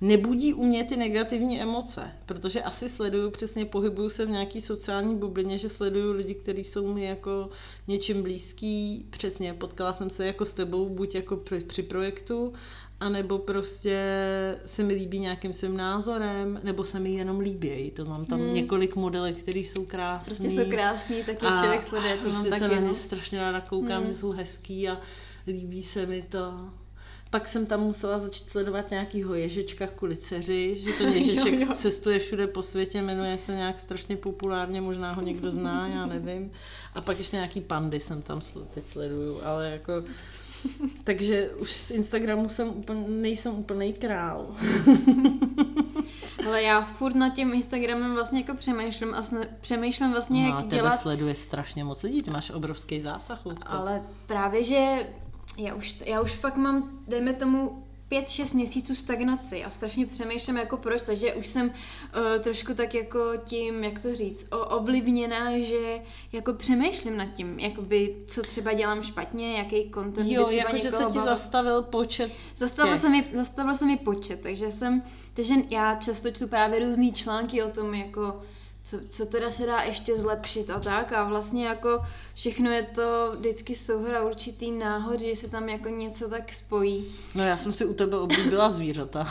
Nebudí u mě ty negativní emoce, protože asi sleduju, přesně pohybuju se v nějaký sociální bublině, že sleduju lidi, kteří jsou mi jako něčím blízký, přesně potkala jsem se jako s tebou, buď jako při projektu, anebo prostě se mi líbí nějakým svým názorem, nebo se mi jenom líbí. To mám tam několik modelek, které jsou krásný. Prostě jsou krásný, taky člověk sleduje, to prostě mám taky. Prostě se na ně strašně ráda koukám, že jsou hezký a líbí se mi to. Pak jsem tam musela začít sledovat nějakýho ježečka kvůli dceři, že ten ježeček cestuje všude po světě, jmenuje se nějak strašně populárně, možná ho někdo zná, já nevím. A pak ještě nějaký pandy jsem tam teď sleduju, ale jako... Takže už z Instagramu nejsem úplnej král. Ale já furt nad tím Instagramem vlastně jako přemýšlím a přemýšlím vlastně, jak dělat... Tebe sleduje strašně moc lidí, ty máš obrovský zásah. Ale právě, že... Já už fakt mám, dejme tomu, 5-6 měsíců stagnaci a strašně přemýšlím jako proč, takže už jsem trošku tak jako tím, jak to říct, ovlivněná, že jako přemýšlím nad tím, jakoby, co třeba dělám špatně, jaký content by třeba někoho bavil. Jo, jakože se ti zastavil počet. Zastavil se mi počet, takže já často čtu právě různý články o tom, jako co teda se dá ještě zlepšit a tak a vlastně jako všechno je to vždycky souhra určitý náhod, že se tam jako něco tak spojí. No já jsem si u tebe oblíbila zvířata.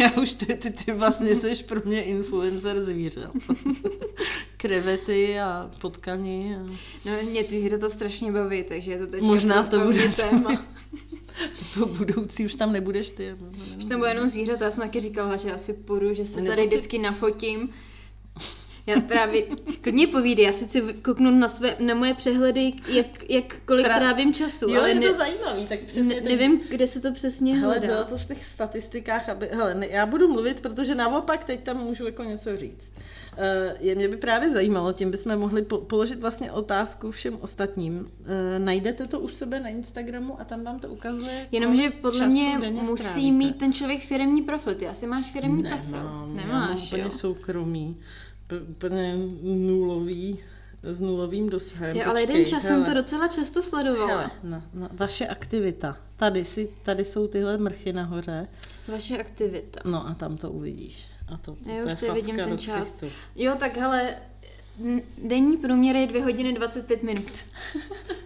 Já už ty vlastně seš pro mě influencer zvířat. Krevety a potkani. A... No mě ty zvířata strašně baví, takže je to teďka možná to bude téma. Po budoucí už tam nebudeš ty. Už tam bude jenom zvířata, já jsem taky říkala, že asi půjdu, že se tady vždycky nafotím. Já právě klidně povídej, já si kouknu na moje přehledy, jak kolik trávím času. Jo, ale je to zajímavý, tak přesně. Nevím, kde se to přesně hledá. Bylo to v těch statistikách, já budu mluvit, protože naopak teď tam můžu jako něco říct. Mě by právě zajímalo, tím bychom mohli položit vlastně otázku všem ostatním. Najdete to u sebe na Instagramu a tam vám to ukazuje. Jenomže podle mě musí mít ten člověk firemní profil. Ty asi máš firemní profil. Nemáš, jo. Soukromý, úplně nulový, s nulovým dosahem. Jo, ale jeden čas jsem to docela často sledovala. No, vaše aktivita. Tady jsou tyhle mrchy nahoře. Vaše aktivita. No a tam to uvidíš. A to já už tady vidím ten čas. Jo, tak hele, denní průměr je 2 hodiny 25 minut.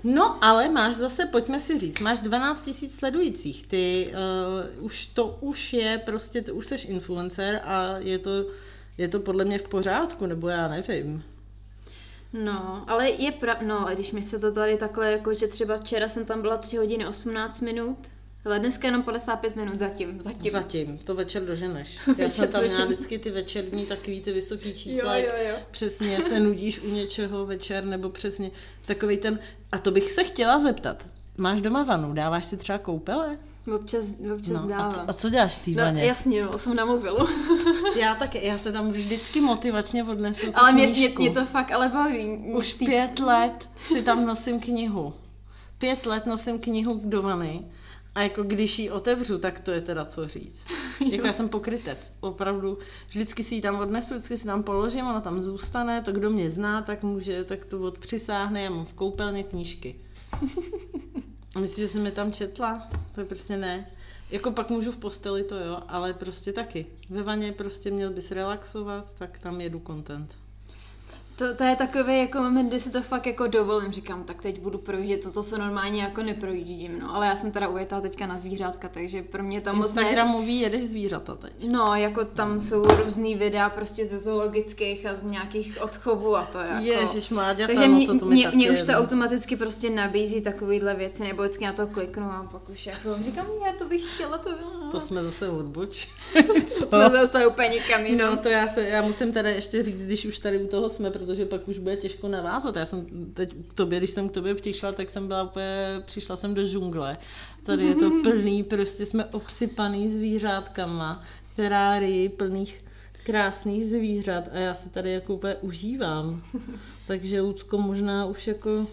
No, ale máš zase, pojďme si říct, máš 12 000 sledujících. Ty už je prostě, ty už seš influencer a je to podle mě v pořádku, nebo já nevím. No, ale je a když mi se to tady takhle, jako že třeba včera jsem tam byla 3 hodiny 18 minut, ale dneska jenom 55 minut zatím. To večer doženeš. Já jsem tam měla vždycky ty večerní takový ty vysoký čísla, jo. Přesně se nudíš u něčeho večer, nebo přesně takovej ten, a to bych se chtěla zeptat, máš doma vanu, dáváš si třeba koupele? Občas dávám. A co děláš v té vaně? Jasně, jsem na mobilu. Já taky, já se tam vždycky motivačně odnesu tu knížku. Ale mě to fakt ale baví. Už 5 let si tam nosím knihu. 5 let nosím knihu do vany. A jako když ji otevřu, tak to je teda co říct. Jako já jsem pokrytec, opravdu. Vždycky si ji tam odnesu, vždycky si tam položím, ona tam zůstane, to kdo mě zná, tak to odpřisáhne, já mám v koupelně knížky. A myslím, že jsem je tam četla? To je prostě ne. Jako pak můžu v posteli to, jo, ale prostě taky. Ve vaně prostě měl bys relaxovat, tak tam jedu content. To je takový jako moment, kdy si to fakt jako dovolím. Říkám, tak teď budu projíždět, to se normálně jako neprojíždím. No, ale já jsem teda ujetá teďka na zvířátka, takže pro mě tam moc ne... Instagramový jedeš zvířata teď. No, jako tam jsou různý videa prostě ze zoologických a z nějakých odchovů a to jako... Ježiš, mláďata, takže mě už to automaticky prostě nabízí takovýhle věci, nebo vždycky na to kliknu a pak už jako říkám, ne, to bych chtěla, to bylo. To jsme zase odboč. To jsme zase úplně nikam jinam. No, to já musím teda ještě říct, když už tady u toho jsme, protože pak už bude těžko navázat. Já jsem teď když jsem k tobě přišla, tak jsem byla úplně, přišla jsem do džungle. Tady je to plný, prostě jsme obsypaný zvířátkama, terárii plných krásných zvířat a já se tady jako úplně užívám. Takže Lucko, možná už jako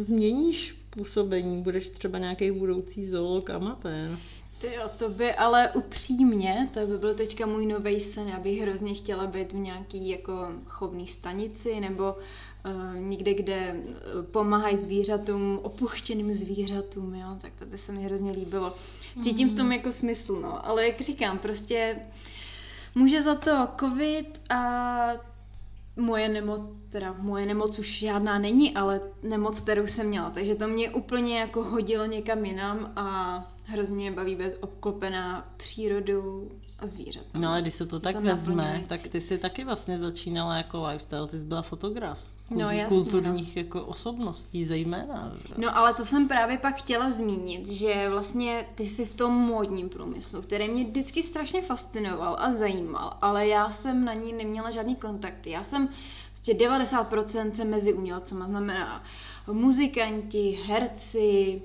změníš působení, budeš třeba nějaký budoucí zoolog amatér. Jo, to by ale upřímně, to by byl teďka můj novej sen, já bych hrozně chtěla být v nějaký jako chovný stanici nebo někde, kde pomáhají zvířatům, opuštěným zvířatům, jo, tak to by se mi hrozně líbilo. Cítím v tom jako smysl, no, ale jak říkám, prostě může za to covid a moje nemoc už žádná není, ale nemoc, kterou jsem měla, takže to mě úplně jako hodilo někam jinam a hrozně mě baví být obklopená přírodou a zvířatem. No ale když se to tak vezme, tak ty jsi taky vlastně začínala jako lifestyle, ty jsi byla fotograf. No, jasně, kulturních jako osobností zejména. Že? No ale to jsem právě pak chtěla zmínit, že vlastně ty jsi v tom módním průmyslu, který mě vždycky strašně fascinoval a zajímal, ale já jsem na ní neměla žádný kontakty. Já jsem vlastně 90% se mezi umělcema, znamená muzikanti, herci,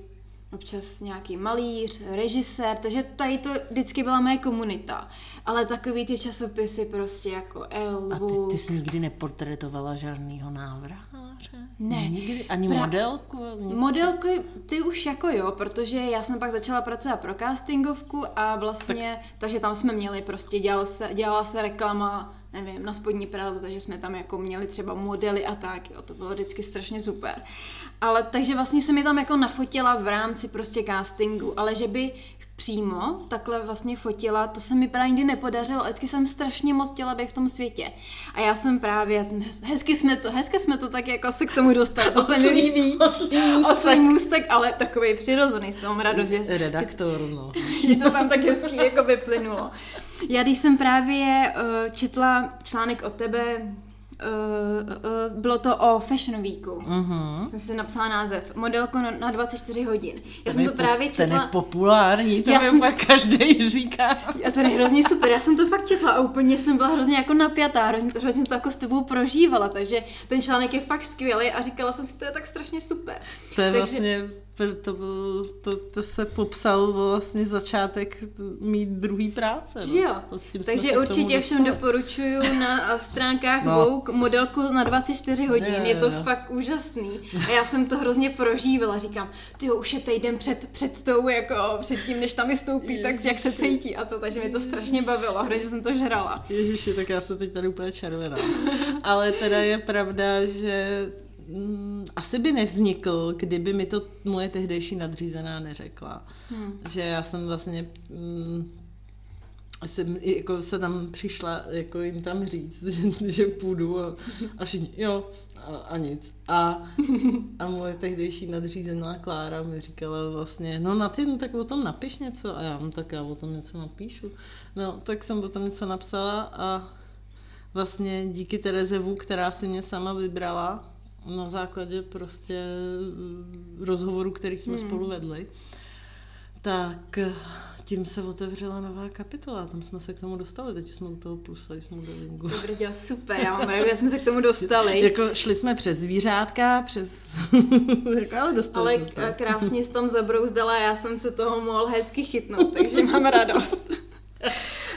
občas nějaký malíř, režisér, takže tady to vždycky byla moje komunita. Ale takový ty časopisy prostě jako Elle, Vogue. A ty jsi nikdy neportretovala žádnýho návrháře? Ne. Nikdy? Ani modelku? Modelku, ty už jako jo, protože já jsem pak začala pracovat pro castingovku a vlastně, takže tam jsme měli prostě, dělala se reklama, nevím, na spodní prádlo, takže jsme tam jako měli třeba modely a tak, jo, to bylo vždycky strašně super. Ale takže vlastně se mi tam jako nafotila v rámci prostě castingu, ale že by přímo takhle vlastně fotila, to se mi právě nikdy nepodařilo, vždycky jsem strašně moc chtěla být v tom světě. A já jsem právě, hezky jsme to tak jako se k tomu dostali, to se mi líbí. Oslý můstek, ale takovej přirozený, z toho mám radost, že... Redaktor, no. Je to tam tak hezky jako vyplynulo. Já když jsem právě četla článek o tebe bylo to o Fashion Weeku. Jsem si napsala název Modelko na 24 hodin. Já jsem to právě četla. Ten je populární, to mi úplně každý říká. A to je hrozně super, já jsem to fakt četla a úplně jsem byla hrozně jako napjatá, hrozně to jako s tebou prožívala, takže ten článek je fakt skvělý a říkala jsem si, to je tak strašně super. To je vlastně... To se popsal vlastně začátek mít druhý práce. No? Jo, to s tím takže určitě všem doporučuju na stránkách Vogue Modelku na 24 hodin. Je to fakt úžasný. A já jsem to hrozně prožívala. Říkám, tyjo, už je týden před tím, než tam vystoupí, tak jak se cítí a co. Takže mě to strašně bavilo. Hrozně jsem to žrala. Ježiši, tak já jsem teď tady úplně červená. Ale teda je pravda, že asi by nevznikl, kdyby mi to moje tehdejší nadřízená neřekla. Že já jsem vlastně se tam přišla jako jim tam říct, že půjdu a všichni, jo, a nic. A moje tehdejší nadřízená Klára mi říkala vlastně, no Natyn, tak o tom napiš něco. A já, tak já o tom něco napíšu. No, tak jsem o tom něco napsala a vlastně díky Tereze Wu, která si mě sama vybrala, na základě prostě rozhovoru, který jsme spolu vedli, tak tím se otevřela nová kapitola. Tam jsme se k tomu dostali, teď jsme u toho plusali s modelingu. Dobrý děl, super, já mám rád, že jsme se k tomu dostali. Jako šli jsme přes zvířátka, ale dostali jsme to. Ale krásně jsi tam zabrouzdala, já jsem se toho mohl hezky chytnout, takže mám radost.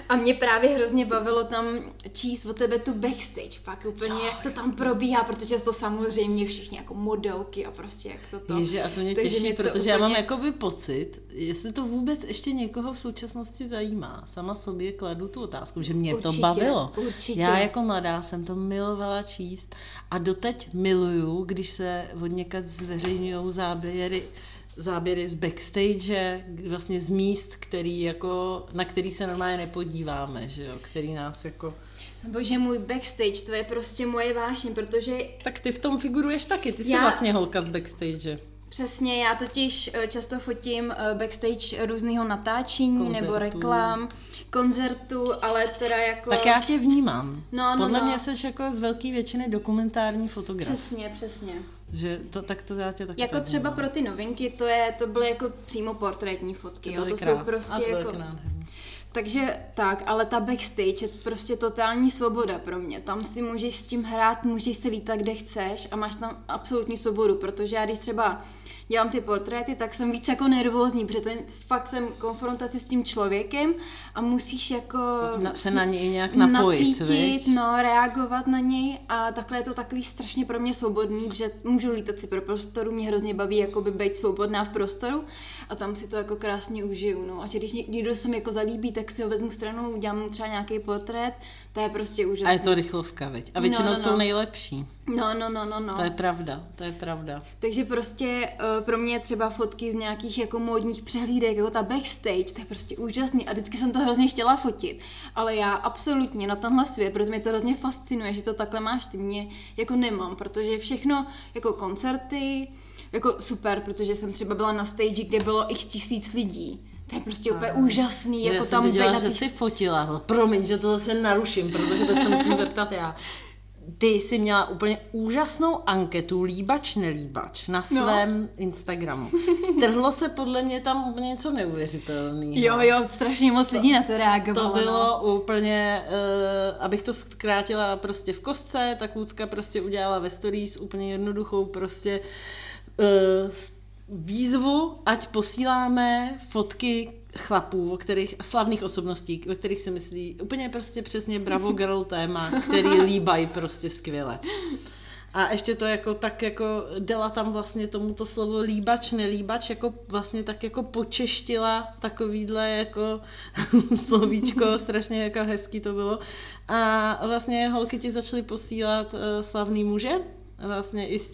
A mě právě hrozně bavilo tam číst o tebe tu backstage pak úplně, jak to tam probíhá, protože to samozřejmě všichni jako modelky a prostě jak to tam. Ježe, a to mě těší, protože úplně... já mám jakoby pocit, jestli to vůbec ještě někoho v současnosti zajímá. Sama sobě kladu tu otázku, že mě určitě, to bavilo. Určitě. Já jako mladá jsem to milovala číst a doteď miluju, když se od někud zveřejňujou záběry z backstage, vlastně z míst, který jako, na který se normálně nepodíváme, že jo, který nás jako... Bože, můj backstage, to je prostě moje vášeň, protože... Tak ty v tom figuruješ taky, ty jsi vlastně holka z backstage. Přesně, já totiž často fotím backstage různýho natáčení nebo reklam, koncertů, ale teda jako... Tak já tě vnímám. No, podle mě jsi jako z velké většiny dokumentární fotograf. Přesně. Že to, tak to já tě taky jako vnímám. Třeba pro ty novinky, to byly jako přímo portrétní fotky. To jsou prostě jako... Takže tak, ale ta backstage je prostě totální svoboda pro mě. Tam si můžeš s tím hrát, můžeš se lítat, kde chceš a máš tam absolutní svobodu, protože já když třeba dělám ty portréty, tak jsem víc jako nervózní, protože fakt jsem v konfrontaci s tím člověkem a musíš jako se na něj nějak napojit, nacítit, reagovat na něj a takhle je to takový strašně pro mě svobodný, že můžu lítat si pro prostoru, mě hrozně baví jakoby být svobodná v prostoru a tam si to jako krásně užiju, a že když někdo se mi jako zalíbí, tak si ho vezmu stranou, udělám mu třeba nějaký portrét, to je prostě úžasné. A je to rychlovka, veď? A většinou jsou nejlepší. No. To je pravda. Takže prostě pro mě třeba fotky z nějakých jako módních přehlídek, jako ta backstage, to je prostě úžasný a vždycky jsem to hrozně chtěla fotit. Ale já absolutně na tenhle svět, protože mě to hrozně fascinuje, že to takhle máš, ty mě jako nemám, protože všechno jako koncerty, jako super, protože jsem třeba byla na stage, kde bylo x tisíc lidí. To je prostě úplně úžasný, jako tam viděla, na že jsi fotila. Promiň, že to zase naruším, protože teď se musím zeptat já. Ty jsi měla úplně úžasnou anketu líbač, nelíbač na svém Instagramu. Strhlo se podle mě tam úplně něco neuvěřitelného. Jo, strašně moc lidí na to reagovalo. To bylo úplně, abych to zkrátila prostě v kostce, tak Lucka prostě udělala ve stories úplně jednoduchou prostě výzvu, ať posíláme fotky chlapů, slavných osobností, o kterých se myslí úplně prostě přesně Bravo Girl téma, který líbají prostě skvěle. A ještě to jako tak jako dala tam vlastně tomuto slovo líbač, nelíbač, jako vlastně tak jako počeštila takovýhle jako slovíčko, strašně jako hezký to bylo. A vlastně holky ti začaly posílat slavný muže, vlastně i z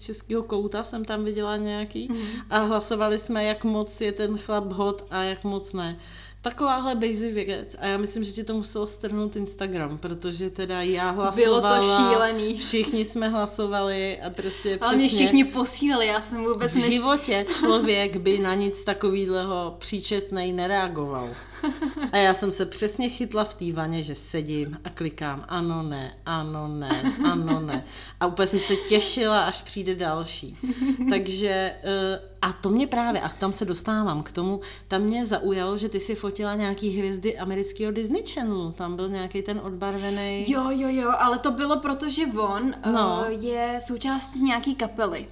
českého kouta jsem tam viděla nějaký a hlasovali jsme, jak moc je ten chlap hot a jak moc ne. Takováhle basic věc a já myslím, že ti to muselo strhnout Instagram, protože teda já hlasovala, bylo to šílený. Všichni jsme hlasovali a prostě přesně. Ale mě všichni posílali, já jsem vůbec v životě člověk by na nic takovýhleho příčetnej nereagoval. A já jsem se přesně chytla v té vaně, že sedím a klikám ano, ne, ano, ne, ano, ne. A úplně jsem se těšila, až přijde další. Takže a to mě právě, a tam se dostávám k tomu, tam mě zaujalo, že ty si fotila nějaký hvězdy amerického Disney Channelu, tam byl nějaký ten odbarvený. Jo, ale to bylo proto, že on je součástí nějaký kapely.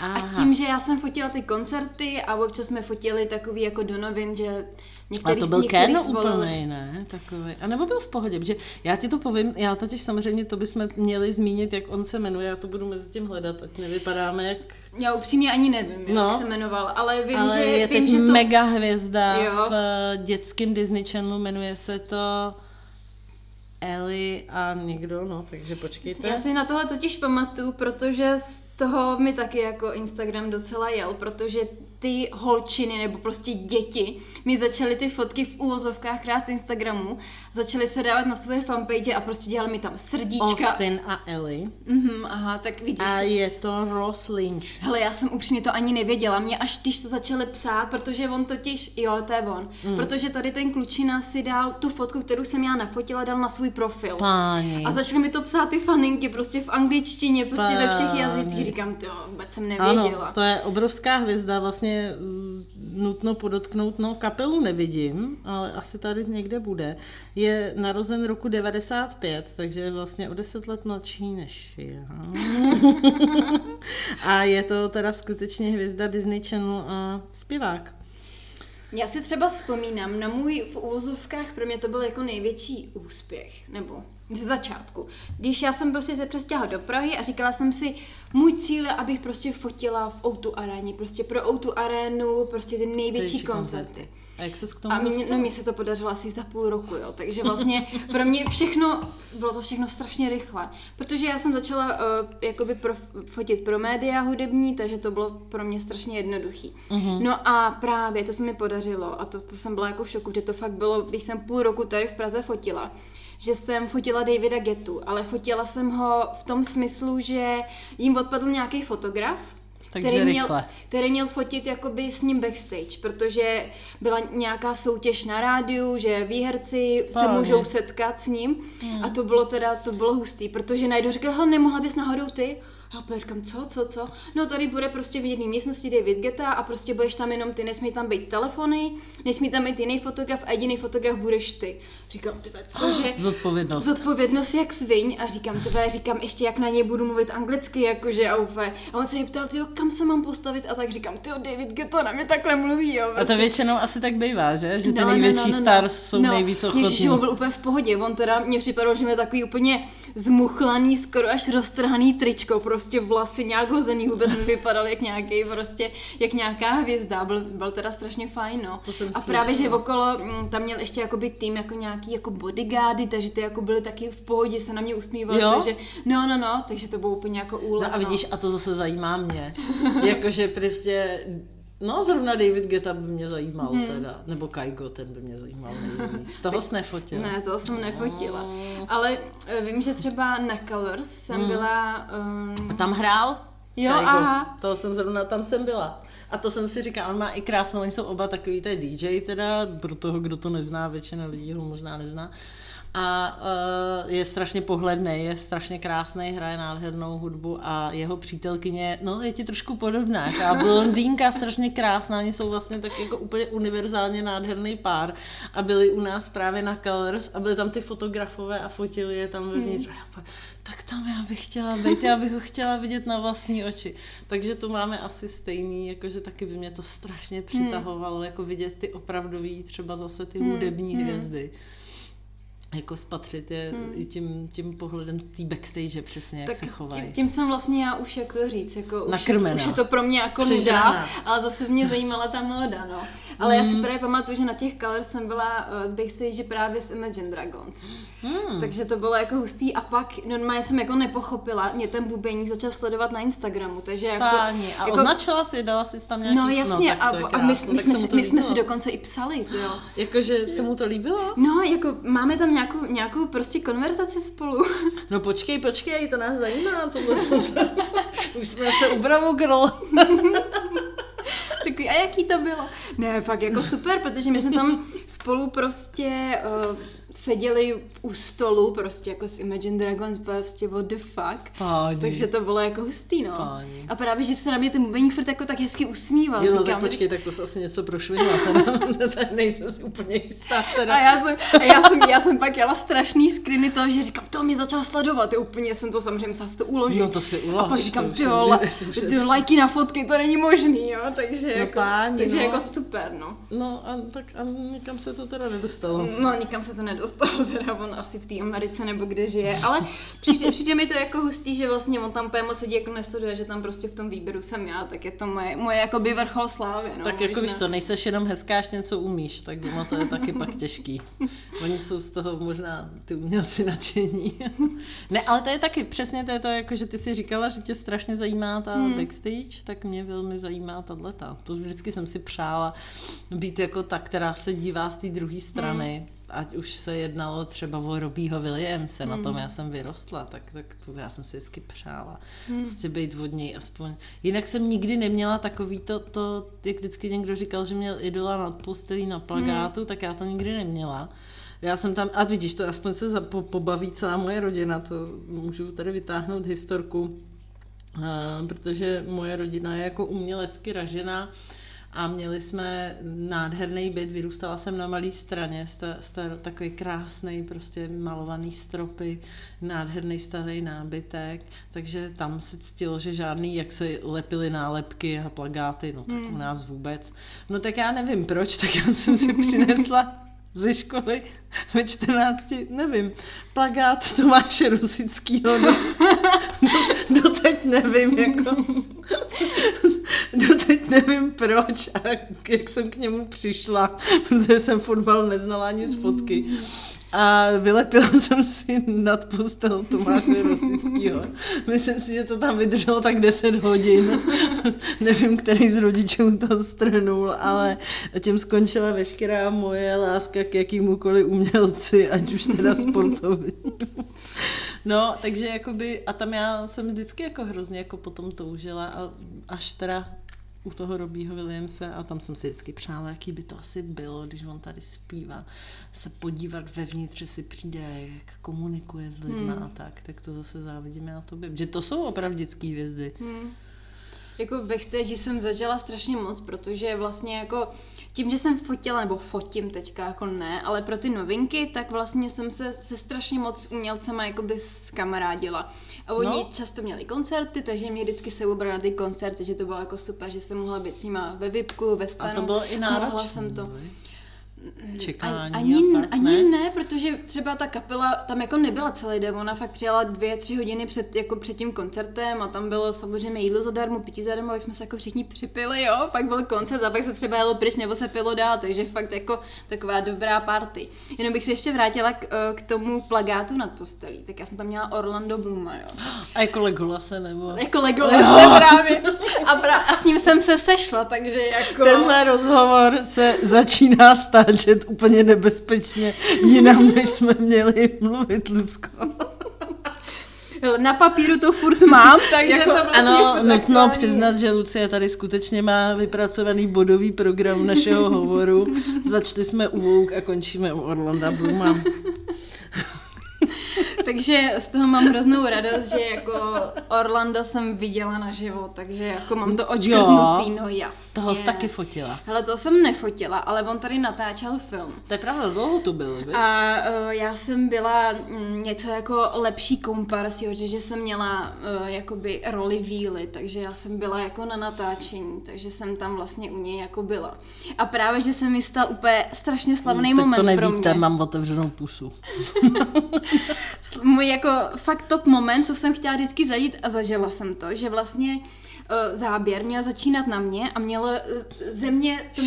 Aha. A tím, že já jsem fotila ty koncerty a občas jsme fotili takový jako do novin, že některý z nich úplně ne, takový. A nebo byl v pohodě, protože já ti to povím, já totiž samozřejmě to bychom měli zmínit, jak on se jmenuje, já to budu mezi tím hledat, ať nevypadáme jak... Já upřímně ani nevím, jak se jmenoval, ale vím, ale že... je vím, teď že to... mega hvězda v dětském Disney Channelu, jmenuje se to... Ellie a někdo, takže počkejte. Já si na tohle totiž pamatuju, protože z toho mi taky jako Instagram docela jel, protože ty holčiny nebo prostě děti mi začaly ty fotky v úvozovkách krát z Instagramu, začaly se dávat na svoje fanpage a prostě dělali mi tam srdíčka. Austin a Ellie. Aha, tak vidíš. A je to Ross Lynch. Hele, já jsem upřímně to ani nevěděla, mě až když to začaly psát, protože on totiž, to je on, protože tady ten klučina si dal tu fotku, kterou jsem já nafotila, dal na svůj profil. Páni. A začaly mi to psát ty faninky prostě v angličtině, prostě Páni. Ve všech jazycích. Říkám, to vůbec jsem nevěděla. Ano, to je obrovská hvězda, vlastně nutno podotknout, kapelu nevidím, ale asi tady někde bude. Je narozen roku 95, takže je vlastně o 10 let mladší než já. A je to teda skutečně hvězda Disney Channel a zpěvák. Já si třeba vzpomínám na můj v úvozovkách, pro mě to byl jako největší úspěch, nebo ze začátku. Když já jsem prostě se přestěhla do Prahy a říkala jsem si, můj cíl je, abych prostě fotila v O2 aréně, prostě pro O2 arénu, prostě ty největší koncerty. A jak ses k tomu dostala? Mně se to podařilo asi za půl roku, takže vlastně pro mě bylo to všechno strašně rychle, protože já jsem začala jakoby fotit pro média hudební, takže to bylo pro mě strašně jednoduchý. No a právě to se mi podařilo a to jsem byla jako v šoku, že to fakt bylo, když jsem půl roku tady v Praze fotila, že jsem fotila Davida Guettu, ale fotila jsem ho v tom smyslu, že jim odpadl nějaký fotograf, který měl fotit jakoby s ním backstage, protože byla nějaká soutěž na rádiu, že výherci se můžou setkat s ním a to bylo hustý, protože najednou říkala, nemohla bys náhodou ty? A říkám, co? No tady bude prostě v jedné místnosti David Guetta a prostě budeš tam jenom ty, nesmí tam být telefony, nesmí tam být jiný fotograf a jediný fotograf budeš ty. Říkám, cože? Zodpovědnost jak sviň a říkám, ještě jak na něj budu mluvit anglicky, jakože a úplně. A on se mě ptal, kam se mám postavit a tak říkám, David Guetta na mě takhle mluví, jo. Prostě. A to většinou asi tak bývá, že? Že ty největší stars jsou nejvíc ochotní. Ježiš, on byl úplně v pohodě, on teda mě připadal, že mě takový úplně zmuchlaný, skoro až roztrhaný tričko, prostě vlasy nějak hozený, vůbec nevypadal jak nějaký prostě, jak nějaká hvězda, byl teda strašně fajn, A právě, že okolo, tam měl ještě jakoby tým, jako nějaký jako bodyguardy, takže ty jako byly taky v pohodě, se na mě usmívali, takže takže to bylo úplně jako úlet. No a vidíš, a to zase zajímá mě, jakože prostě... zrovna David Guetta by mě zajímal teda, nebo Kaygo, ten by mě zajímal nejvíc. Toho jsi nefotila. Ne, toho jsem nefotila, ale vím, že třeba na Colors jsem byla... A tam hrál? Jo, Kaygo. Aha. Tam jsem byla. A to jsem si říkala, on má i krásnou, oni jsou oba takový, to je DJ teda, pro toho, kdo to nezná, většina lidí ho možná nezná. A je strašně pohlednej, je strašně krásnej, hraje nádhernou hudbu a jeho přítelkyně, je ti trošku podobná, ta blondýnka strašně krásná, oni jsou vlastně tak jako úplně univerzálně nádherný pár a byli u nás právě na Colors a byli tam ty fotografové a fotili je tam vevnitř. Tak tam já bych chtěla být, já bych ho chtěla vidět na vlastní oči. Takže to máme asi stejný, jakože taky by mě to strašně přitahovalo, jako vidět ty opravdový, třeba zase ty hudební hvězdy. jako spatřit je i tím pohledem tý backstage, přesně jak tak se chovají. Tím jsem vlastně já už, jak to říct, jako už je to pro mě jako nuda, ale zase mě zajímala ta moda, no. Ale já si právě pamatuju, že na těch Colors jsem byla z backstage právě s Imagine Dragons. Takže to bylo jako hustý a pak normálně jsem jako nepochopila, mě ten bubeník začal sledovat na Instagramu, takže jako... Páni, a jako, označila si, dala si tam nějaký... No jasně, no, a my jsme si dokonce i psali, jo. Jakože se mu to líbilo? No, jako máme tam nějakou prostě konverzaci spolu. No počkej, to nás zajímá. Už jsme se u Bravo Girl. Takový, a jaký to bylo? Ne, fakt jako super, protože my jsme tam spolu prostě seděli u stolu prostě jako s Imagine Dragons, prostě what the fuck. Páni. Takže to bylo jako hustý, no. Páni. A právě, že se na mě ten bubeník furt jako tak hezky usmíval. Jo, no, tak počkej, tak to se asi něco prošvihla, nejsem si úplně jistá. Teda. A já jsem pak jela strašný screeny toho, že říkám, to mě začal sledovat, je úplně jsem to samozřejmě musela si to uložit. No to si uložit. A pak říkám, ty lajky na fotky, to není možný, jo, takže, no, jako, páni, takže no. Jako super, no. No a tak a nikam se to teda nedostalo. No nikam se to dostal teda on asi v té Americe nebo kde žije, ale přijde mi to jako hustý, že vlastně on tam pémo sedí jako nesleduje, že tam prostě v tom výběru jsem já, tak je to moje jakoby vrchol slávy. No, tak jako víš co, nejseš jenom hezká, až něco umíš, tak no, to je taky pak těžký. Oni jsou z toho možná ty umělci nadšení. Ne, ale to je taky přesně to, jako, že ty si říkala, že tě strašně zajímá ta backstage, tak mě velmi zajímá tato. To vždycky jsem si přála být jako ta, která se dívá z té druhé strany. Ať už se jednalo třeba o Robbieho Williamse, na tom já jsem vyrostla, tak to já jsem si vždycky přála. Prostě být od něj aspoň. Jinak jsem nikdy neměla takový to jak vždycky někdo říkal, že měl idola nad postelí na plakátu, tak já to nikdy neměla. Já jsem tam, a vidíš, to aspoň se pobaví celá moje rodina, to můžu tady vytáhnout historku, protože moje rodina je jako umělecky ražená. A měli jsme nádherný byt, vyrůstala jsem na Malé Straně, takový krásný, prostě malovaný stropy, nádherný starý nábytek, takže tam se ctilo, že žádný, jak se lepily nálepky a plakáty, no tak u nás vůbec. No tak já nevím proč, tak já jsem si přinesla ze školy ve 14, nevím, plakát Tomáše Rosickýho, doteď nevím, jako, doteď nevím proč a jak jsem k němu přišla, protože jsem fotbal neznala ani z fotky. A vylepila jsem si nad postel Tomáše Rosickýho. Myslím si, že to tam vydrželo tak 10 hodin. Nevím, který z rodičů to strhnul, ale tím skončila veškerá moje láska k jakýmukoliv umělci, ať už teda sportovní. No, takže jakoby, a tam já jsem vždycky jako hrozně jako potom toužila a až teda u toho Robbieho Williamse a tam jsem si vždycky přála, jaký by to asi bylo, když on tady zpívá, se podívat vevnitř, že si přijde, jak komunikuje s lidma a tak to zase závidím já tobě, že to jsou opravdický hvězdy. Jako backstage jsem zažila strašně moc, protože vlastně jako tím, že jsem fotila, nebo fotím teďka, jako ne, ale pro ty novinky, tak vlastně jsem se strašně moc umělcema jakoby skamarádila. A oni často měli koncerty, takže mě vždycky se ubrali na ty koncerty, že to bylo jako super, že jsem mohla být s nima ve VIPku, ve stanu. A to bylo i náročné. Čekání ani ne, protože třeba ta kapela tam jako nebyla celý den, ona fakt přijela 2-3 hodiny před tím koncertem a tam bylo samozřejmě jídlo zadarmo, pití zadarmo, jak jsme se jako všichni připili, jo, pak byl koncert a pak se třeba jelo pryč nebo se pilo dál, takže fakt jako taková dobrá party. Jenom bych se ještě vrátila k tomu plakátu nad postelí, tak já jsem tam měla Orlando Blooma, jo. A jako Legolase nebo? Jako Legolase právě. A s ním jsem se sešla, takže jako... Tenhle rozhovor se začíná stáčet úplně nebezpečně jinam, než jsme měli mluvit, Lucko. Na papíru to furt mám, takže jako, to vlastně... Ano, nutno přiznat, že Lucie tady skutečně má vypracovaný bodový program našeho hovoru. Začali jsme u Vogue a končíme u Orlanda Blooma. Takže z toho mám hroznou radost, že jako Orlando jsem viděla naživo, takže jako mám to odškrtnutý, no jasně. Toho jsi taky fotila. Hele, toho jsem nefotila, ale on tady natáčel film. To je pravda, dlouho tu byl, víš? A já jsem byla něco jako lepší kompars, že jsem měla jakoby roli víly, takže já jsem byla jako na natáčení, takže jsem tam vlastně u něj jako byla. A právě, že se mi stal úplně strašně slavný moment pro mě. Tak to nevíte, mám otevřenou pusu. Můj jako fakt top moment, co jsem chtěla vždycky zažít a zažila jsem to, že vlastně záběr měl začínat na mě a měl ze mě to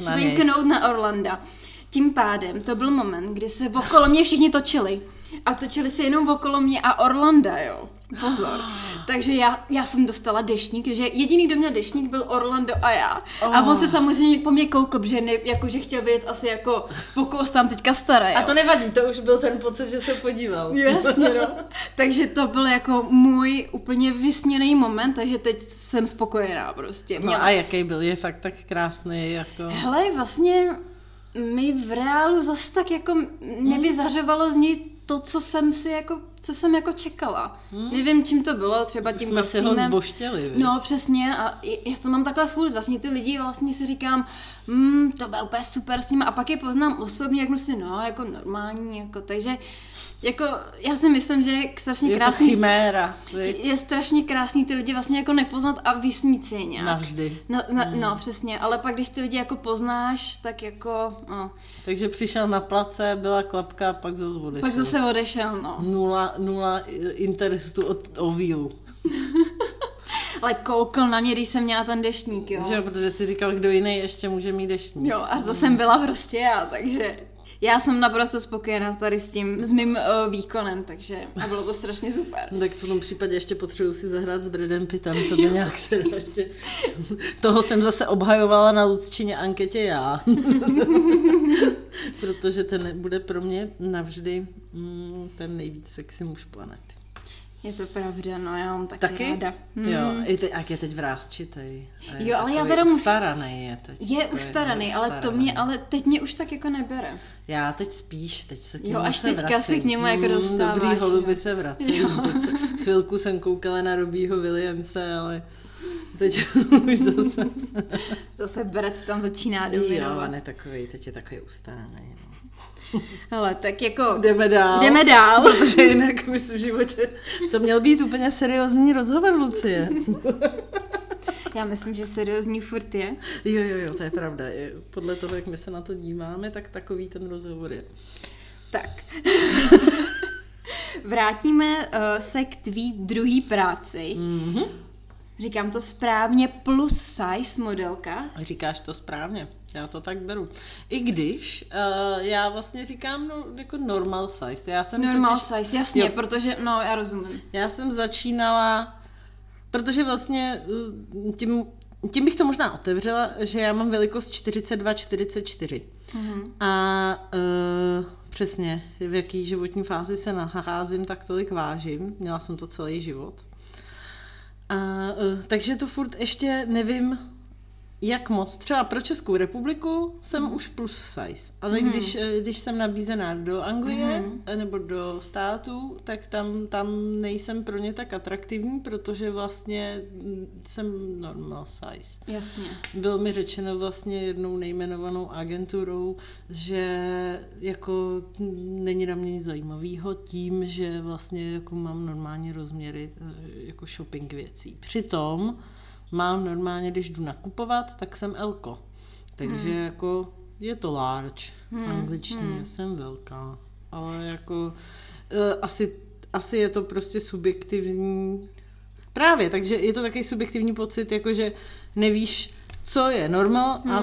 švinknout na Orlanda. Tím pádem to byl moment, kdy se okolo mě všichni točili. A točili se jenom okolo mě a Orlanda, jo. Pozor. Takže já jsem dostala deštník, že jediný, kdo měl deštník, byl Orlando a já. Oh. A on se samozřejmě po mě koukl, protože jakože chtěl být asi jako pokus tam teďka stará. Jo. A to nevadí, to už byl ten pocit, že se podíval. Jasně, no. Takže to byl jako můj úplně vysněný moment, takže teď jsem spokojená prostě. Měla... No a jaký byl, je fakt tak krásný, jako... Hele, vlastně mi v reálu zas tak jako nevyzařovalo z něj to, co jsem čekala. Nevím, čím to bylo, třeba tím kostýmem. Jsme se ho zboštěli, víc. No, přesně. A já to mám takhle furt. Vlastně ty lidi vlastně si říkám, to bylo úplně super s nimi. A pak je poznám osobně, jak musím, jako normální, jako. Takže, jako, já si myslím, že je strašně krásný. Je to chiméra. Je strašně krásný ty lidi vlastně jako nepoznat a vysnít si je nějak. Navždy. No, přesně. Ale pak, když ty lidi jako poznáš, tak jako, no. Takže přišel na place, byla klapka a pak zase odešel. Pak zase odešel, no. Nula interesu o vílu. Ale koukl na mě, když jsem měla ten deštník, jo. Že, protože si říkal, kdo jiný ještě může mít deštník. Jo, a to jsem byla prostě já, takže já jsem naprosto spokojená tady s mým výkonem, takže a bylo to strašně super. Tak v tom případě ještě potřebuji si zahrát s Bradem Pittem, to by nějak teda ještě... Toho jsem zase obhajovala na Lucčině anketě já. Protože ten bude pro mě navždy ten nejvíc sexy muž planety. Je to pravda, no já mám taky ráda. Jo, i jak je teď vrásčitej. Jo, ale já teda ustaranej je teď. Je ustaranej, ale to mě, ale teď mě už tak jako nebere. Já teď spíš, teď se k němu vracím. Jo, až teďka se k němu jako dostáváš. Dobrý holuby se vrací. Chvilku jsem koukala na Robbieho Williamse, ale... Teď už zase... Zase Brad tam začíná dominovat. Jo, ne takovej, teď je takový ustaranej, no. Hele, tak jako... Jdeme dál. Protože jinak myslím v životě... To měl být úplně seriózní rozhovor, Lucie. Já myslím, že seriózní furt je. Jo, to je pravda. Podle toho, jak my se na to díváme, tak takový ten rozhovor je. Tak. Vrátíme se k tvý druhý práci. Mm-hmm. Říkám to správně, plus size modelka. Říkáš to správně, já to tak beru. I když, já vlastně říkám jako normal size. Size, jasně, jo. Protože, no já rozumím. Já jsem začínala, protože vlastně tím bych to možná otevřela, že já mám velikost 42-44. Mhm. A přesně, v jaký životní fázi se nacházím, tak tolik vážím. Měla jsem to celý život. A, takže to furt ještě nevím, jak moc. Třeba pro Českou republiku jsem už plus size, ale když jsem nabízená do Anglie nebo do států, tak tam nejsem pro ně tak atraktivní, protože vlastně jsem normal size. Jasně. Bylo mi řečeno vlastně jednou nejmenovanou agenturou, že jako není na mě nic zajímavého tím, že vlastně jako mám normální rozměry jako shopping věcí. Přitom mám normálně, když jdu nakupovat, tak jsem elko. Takže jako je to large v angličtině, jsem velká. Ale jako asi je to prostě subjektivní. Právě, takže je to takový subjektivní pocit, jakože nevíš, co je normal a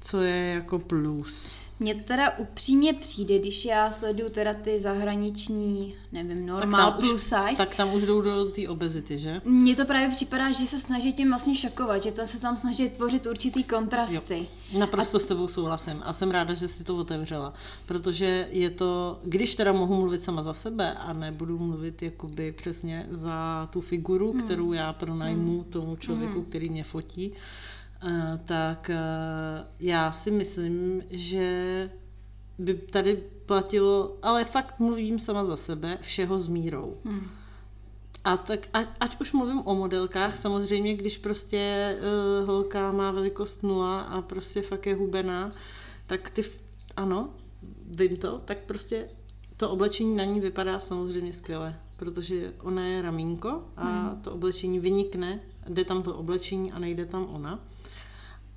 co je jako plus. Mně teda upřímně přijde, když já sleduju teda ty zahraniční, nevím, normal plus size. Tak tam už jdou do té obezity, že? Mně to právě připadá, že se snaží tím vlastně šokovat, že to se tam snaží tvořit určitý kontrasty. Jo. Naprosto s tebou souhlasím a jsem ráda, že jsi to otevřela, protože je to, když teda mohu mluvit sama za sebe a nebudu mluvit jakoby přesně za tu figuru, kterou já pronajmu tomu člověku, který mě fotí, tak já si myslím, že by tady platilo, ale fakt mluvím sama za sebe, všeho s mírou. Hmm. A tak ať už mluvím o modelkách, samozřejmě, když prostě holka má velikost 0 a prostě fakt je hubená, tak ty, ano, vím to, tak prostě to oblečení na ní vypadá samozřejmě skvěle, protože ona je ramínko a to oblečení vynikne, jde tam to oblečení a nejde tam ona.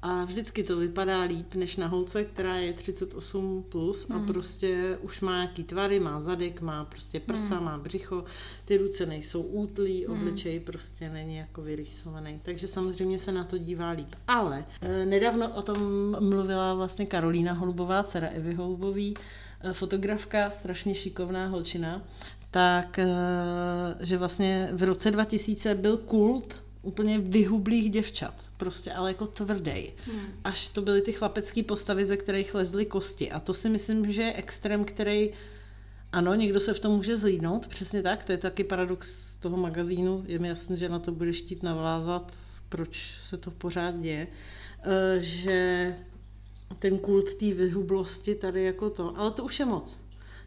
A vždycky to vypadá líp než na holce, která je 38 plus a prostě už má nějaký tvary, má zadek, má prostě prsa, má břicho, ty ruce nejsou útlý, obličej prostě není jako vyrýsovaný. Takže samozřejmě se na to dívá líp. Ale nedávno o tom mluvila vlastně Karolína Holubová, dcera Evy Holubový, fotografka, strašně šikovná holčina, tak že vlastně v roce 2000 byl kult úplně vyhublých děvčat, prostě, ale jako tvrdej. Až to byly ty chlapecké postavy, ze kterých lezly kosti. A to si myslím, že je extrém, který, ano, někdo se v tom může zhlídnout, přesně tak, to je taky paradox toho magazínu, je mi jasný, že na to bude chtít navázat, proč se to pořád děje, že ten kult té vyhublosti tady jako to, ale to už je moc.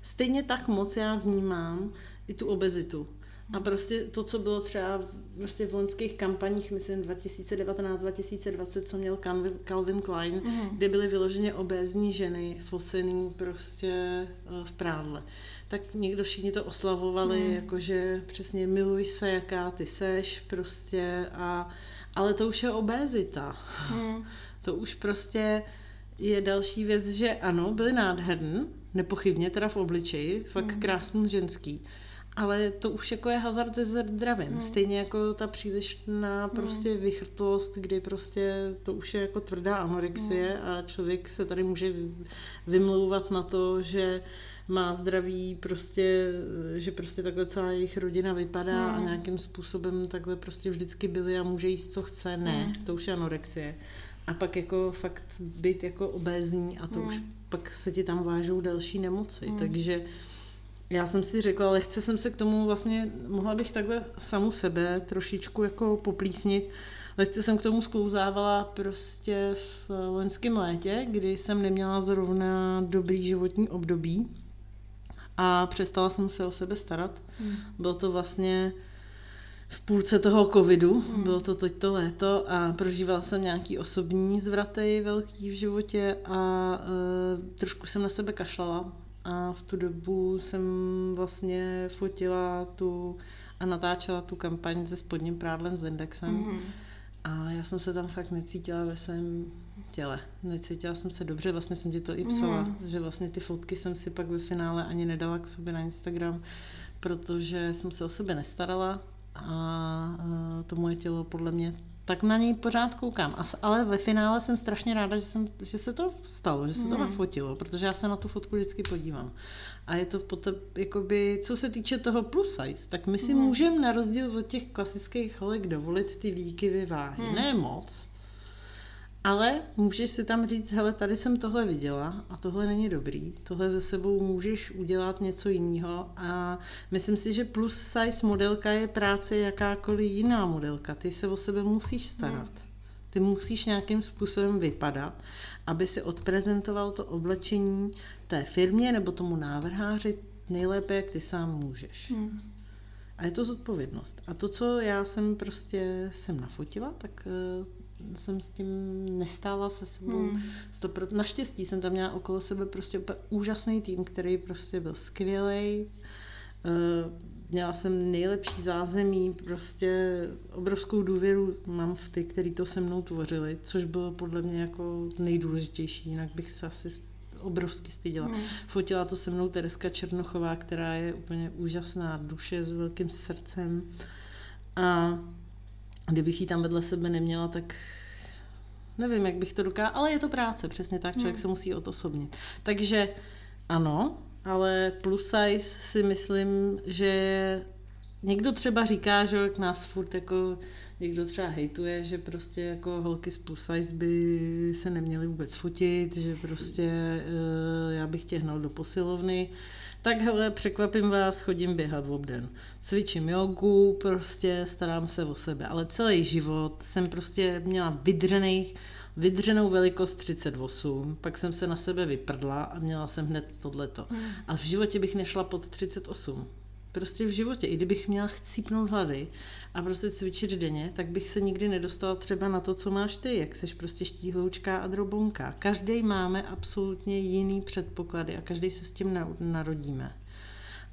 Stejně tak moc já vnímám i tu obezitu. A prostě to, co bylo třeba prostě v loňských kampaních, myslím 2019, 2020, co měl Calvin Klein, kde byly vyloženě obézní ženy, focený prostě v prádle. Tak někdo všichni to oslavovali, jakože přesně miluj se, jaká ty seš, prostě a... Ale to už je obézita. To už prostě je další věc, že ano, byly nádherný, nepochybně teda v obličeji, fakt krásný ženský. Ale to už jako je hazard se zdravím. Stejně jako ta přílišná prostě vychrtlost, kdy prostě to už je jako tvrdá anorexie a člověk se tady může vymlouvat na to, že má zdraví prostě, že prostě takhle celá jejich rodina vypadá a nějakým způsobem takhle prostě vždycky byli a může jíst, co chce. Ne, to už je anorexie. A pak jako fakt být jako obézní a to už pak se ti tam vážou další nemoci. Takže já jsem si řekla, lehce jsem se k tomu vlastně, mohla bych takhle samu sebe trošičku jako poplísnit. Lehce jsem k tomu sklouzávala prostě v loňském létě, kdy jsem neměla zrovna dobrý životní období a přestala jsem se o sebe starat. Bylo to vlastně v půlce toho covidu, bylo to teď to léto a prožívala jsem nějaký osobní zvraty velký v životě a trošku jsem na sebe kašlala. A v tu dobu jsem vlastně fotila tu a natáčela tu kampaň se spodním prádlem s Lindexem. A já jsem se tam fakt necítila ve svém těle. Necítila jsem se dobře, vlastně jsem ti to i psala, že vlastně ty fotky jsem si pak ve finále ani nedala k sobě na Instagram, protože jsem se o sebe nestarala a to moje tělo podle mě, tak na něj pořád koukám. Ale ve finále jsem strašně ráda, že se to stalo, že se to nafotilo, protože já se na tu fotku vždycky podívám. A je to jakoby, co se týče toho plus size, tak my si můžeme na rozdíl od těch klasických holek dovolit ty výkyvy váhy. Ne moc, ale můžeš si tam říct, hele, tady jsem tohle viděla a tohle není dobrý, tohle ze sebou můžeš udělat něco jiného a myslím si, že plus size modelka je práce jakákoliv jiná modelka, ty se o sebe musíš starat, ty musíš nějakým způsobem vypadat, aby si odprezentoval to oblečení té firmě nebo tomu návrháři nejlépe, jak ty sám můžeš. A je to zodpovědnost. A to, co já jsem prostě jsem nafotila, tak jsem s tím nestála se sebou 100%. Naštěstí jsem tam měla okolo sebe prostě úžasný tým, který prostě byl skvělej. Měla jsem nejlepší zázemí, prostě obrovskou důvěru mám v ty, který to se mnou tvořili, což bylo podle mě jako nejdůležitější, jinak bych se asi obrovsky styděla. Fotila to se mnou Tereza Černochová, která je úplně úžasná duše s velkým srdcem a kdybych ji tam vedle sebe neměla, tak nevím, jak bych to dokázala, ale je to práce, přesně tak, člověk se musí odosobnit. Takže ano, ale plus size si myslím, že někdo třeba říká, že jak nás furt jako někdo třeba hejtuje, že prostě jako holky z plus size by se neměly vůbec fotit, že prostě já bych tě hnal do posilovny. Tak hele, překvapím vás, chodím běhat obden. Cvičím jogu, prostě starám se o sebe. Ale celý život jsem prostě měla vydřených vydřenou velikost 38, pak jsem se na sebe vyprdla a měla jsem hned tohleto. A v životě bych nešla pod 38. Prostě v životě. I kdybych měla chcípnout hlady a prostě cvičit denně, tak bych se nikdy nedostala třeba na to, co máš ty, jak seš prostě štíhloučká a drobonká. Každý máme absolutně jiný předpoklady a každý se s tím narodíme.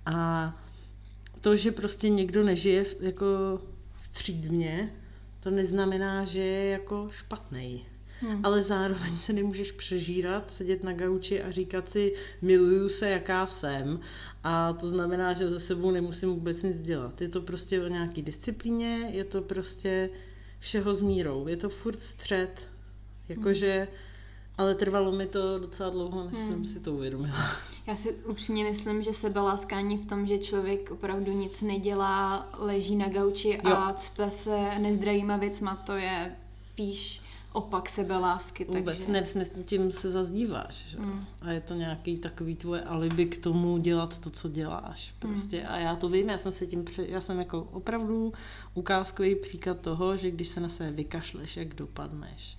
A to, že prostě někdo nežije jako střídmě, to neznamená, že je jako špatnej. Ale zároveň se nemůžeš přežírat, sedět na gauči a říkat si miluju se, jaká jsem. A to znamená, že za sebou nemusím vůbec nic dělat. Je to prostě o nějaký disciplíně, je to prostě všeho s mírou. Je to furt střed. Jakože, ale trvalo mi to docela dlouho, než jsem si to uvědomila. Já si upřímně myslím, že sebeláska ani v tom, že člověk opravdu nic nedělá, leží na gauči a cpe se nezdravýma věcma, to je píš opak sebelásky. Vůbec, takže tím se zazdíváš. Že? A je to nějaký takový tvoje alibi k tomu dělat to, co děláš. Prostě. A já to vím, já jsem jako opravdu ukázkový příklad toho, že když se na sebe vykašleš, jak dopadneš.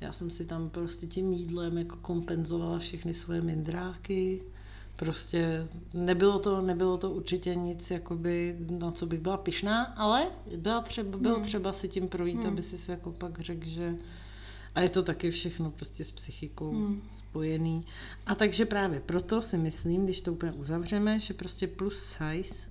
Já jsem si tam prostě tím jídlem jako kompenzovala všechny svoje mindráky. Prostě nebylo to určitě nic, jakoby, na co bych byla pyšná, ale bylo třeba si tím projít, aby si se jako pak řekl, že... A je to taky všechno prostě s psychikou spojený. A takže právě proto si myslím, když to úplně uzavřeme, že prostě plus size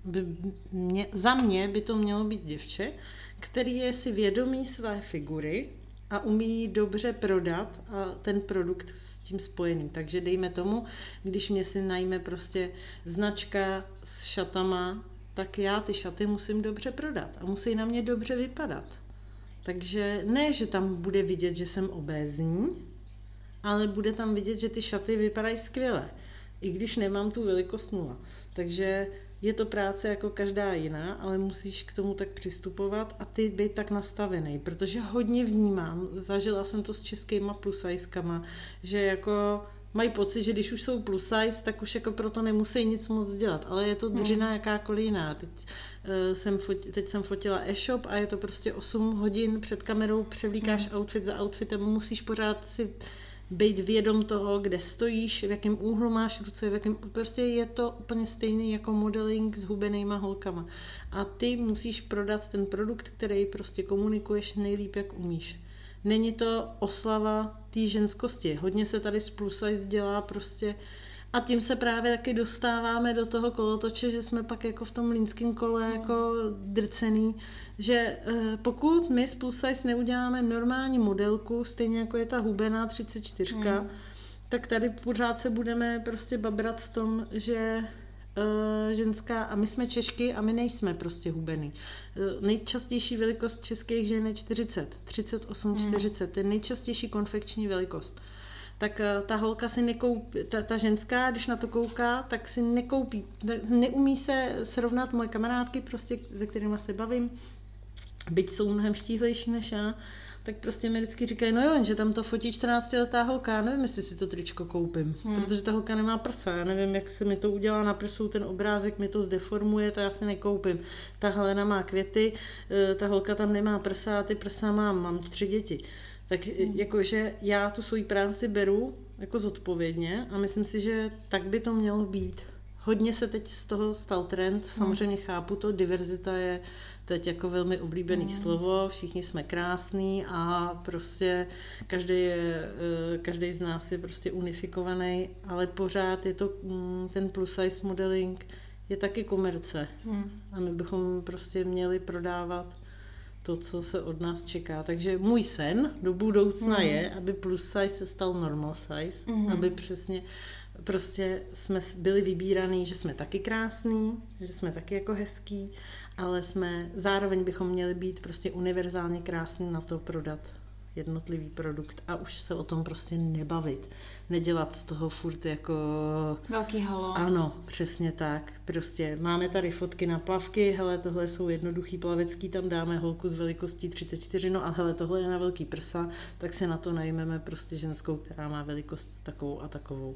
by to mělo být děvče, který je si vědomý své figury a umí dobře prodat a ten produkt s tím spojený. Takže dejme tomu, když mě si najme prostě značka s šatama, tak já ty šaty musím dobře prodat a musí na mě dobře vypadat. Takže ne, že tam bude vidět, že jsem obézní, ale bude tam vidět, že ty šaty vypadají skvěle, i když nemám tu velikost 0. Takže je to práce jako každá jiná, ale musíš k tomu tak přistupovat a ty být tak nastavený, protože hodně vnímám, zažila jsem to s českýma plusajskama, že jako mají pocit, že když už jsou plusajs, tak už jako proto nemusí nic moc dělat, ale je to dřina jakákoliv jiná. Teď jsem fotila e-shop a je to prostě 8 hodin před kamerou, převlíkáš outfit za outfitem, musíš pořád si být vědom toho, kde stojíš, v jakém úhlu máš ruce, prostě je to úplně stejný jako modeling s hubenýma holkama. A ty musíš prodat ten produkt, který prostě komunikuješ nejlíp, jak umíš. Není to oslava té ženskosti. Hodně se tady z plus size dělá prostě. A tím se právě taky dostáváme do toho kolotoče, že jsme pak jako v tom línském kole jako drcený, že pokud my z plus size neuděláme normální modelku, stejně jako je ta hubená 34, tak tady pořád se budeme prostě babrat v tom, že ženská, a my jsme Češky a my nejsme prostě hubený. Nejčastější velikost českých žen je 40, 38, 40, to je nejčastější konfekční velikost. Tak ta holka si nekoupí, ta ženská, když na to kouká, tak si nekoupí, neumí se srovnat moje kamarádky, prostě, se kterými se bavím, byť jsou mnohem štíhlejší než já, tak prostě mi vždycky říkají, no jo, že tam to fotí 14letá holka, nevím, jestli si to tričko koupím, protože ta holka nemá prsa, já nevím, jak se mi to udělá na prsu, ten obrázek mi to zdeformuje, to já si nekoupím. Ta Helena má květy, ta holka tam nemá prsa, a ty prsa mám 3 děti. Tak jakože já tu svoji práci beru jako zodpovědně a myslím si, že tak by to mělo být. Hodně se teď z toho stal trend, samozřejmě chápu to, diverzita je teď jako velmi oblíbený slovo, všichni jsme krásní a prostě každý z nás je prostě unifikovaný, ale pořád je to ten plus size modeling je taky komerce a my bychom prostě měli prodávat to, co se od nás čeká. Takže můj sen do budoucna je, aby plus size se stal normal size, aby přesně prostě jsme byli vybíraný, že jsme taky krásný, že jsme taky jako hezký, ale zároveň bychom měli být prostě univerzálně krásný na to prodat jednotlivý produkt a už se o tom prostě nebavit. Nedělat z toho furt jako... velký halo. Ano, přesně tak. Prostě máme tady fotky na plavky, hele, tohle jsou jednoduchý plavecký, tam dáme holku z velikostí 34, no a hele, tohle je na velký prsa, tak se na to najmeme prostě ženskou, která má velikost takovou a takovou.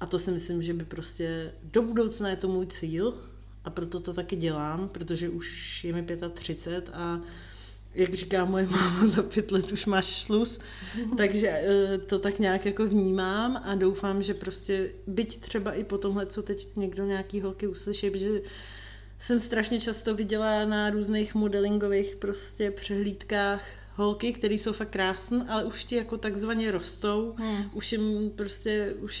A to si myslím, že by prostě do budoucna je to můj cíl a proto to taky dělám, protože už je mi 35 a jak říká moje máma, za 5 let už máš šluz, takže to tak nějak jako vnímám a doufám, že prostě, byť třeba i po tomhle, co teď někdo nějaký holky uslyší, protože jsem strašně často viděla na různých modelingových prostě přehlídkách holky, které jsou fakt krásné, ale už ti jako takzvaně rostou, už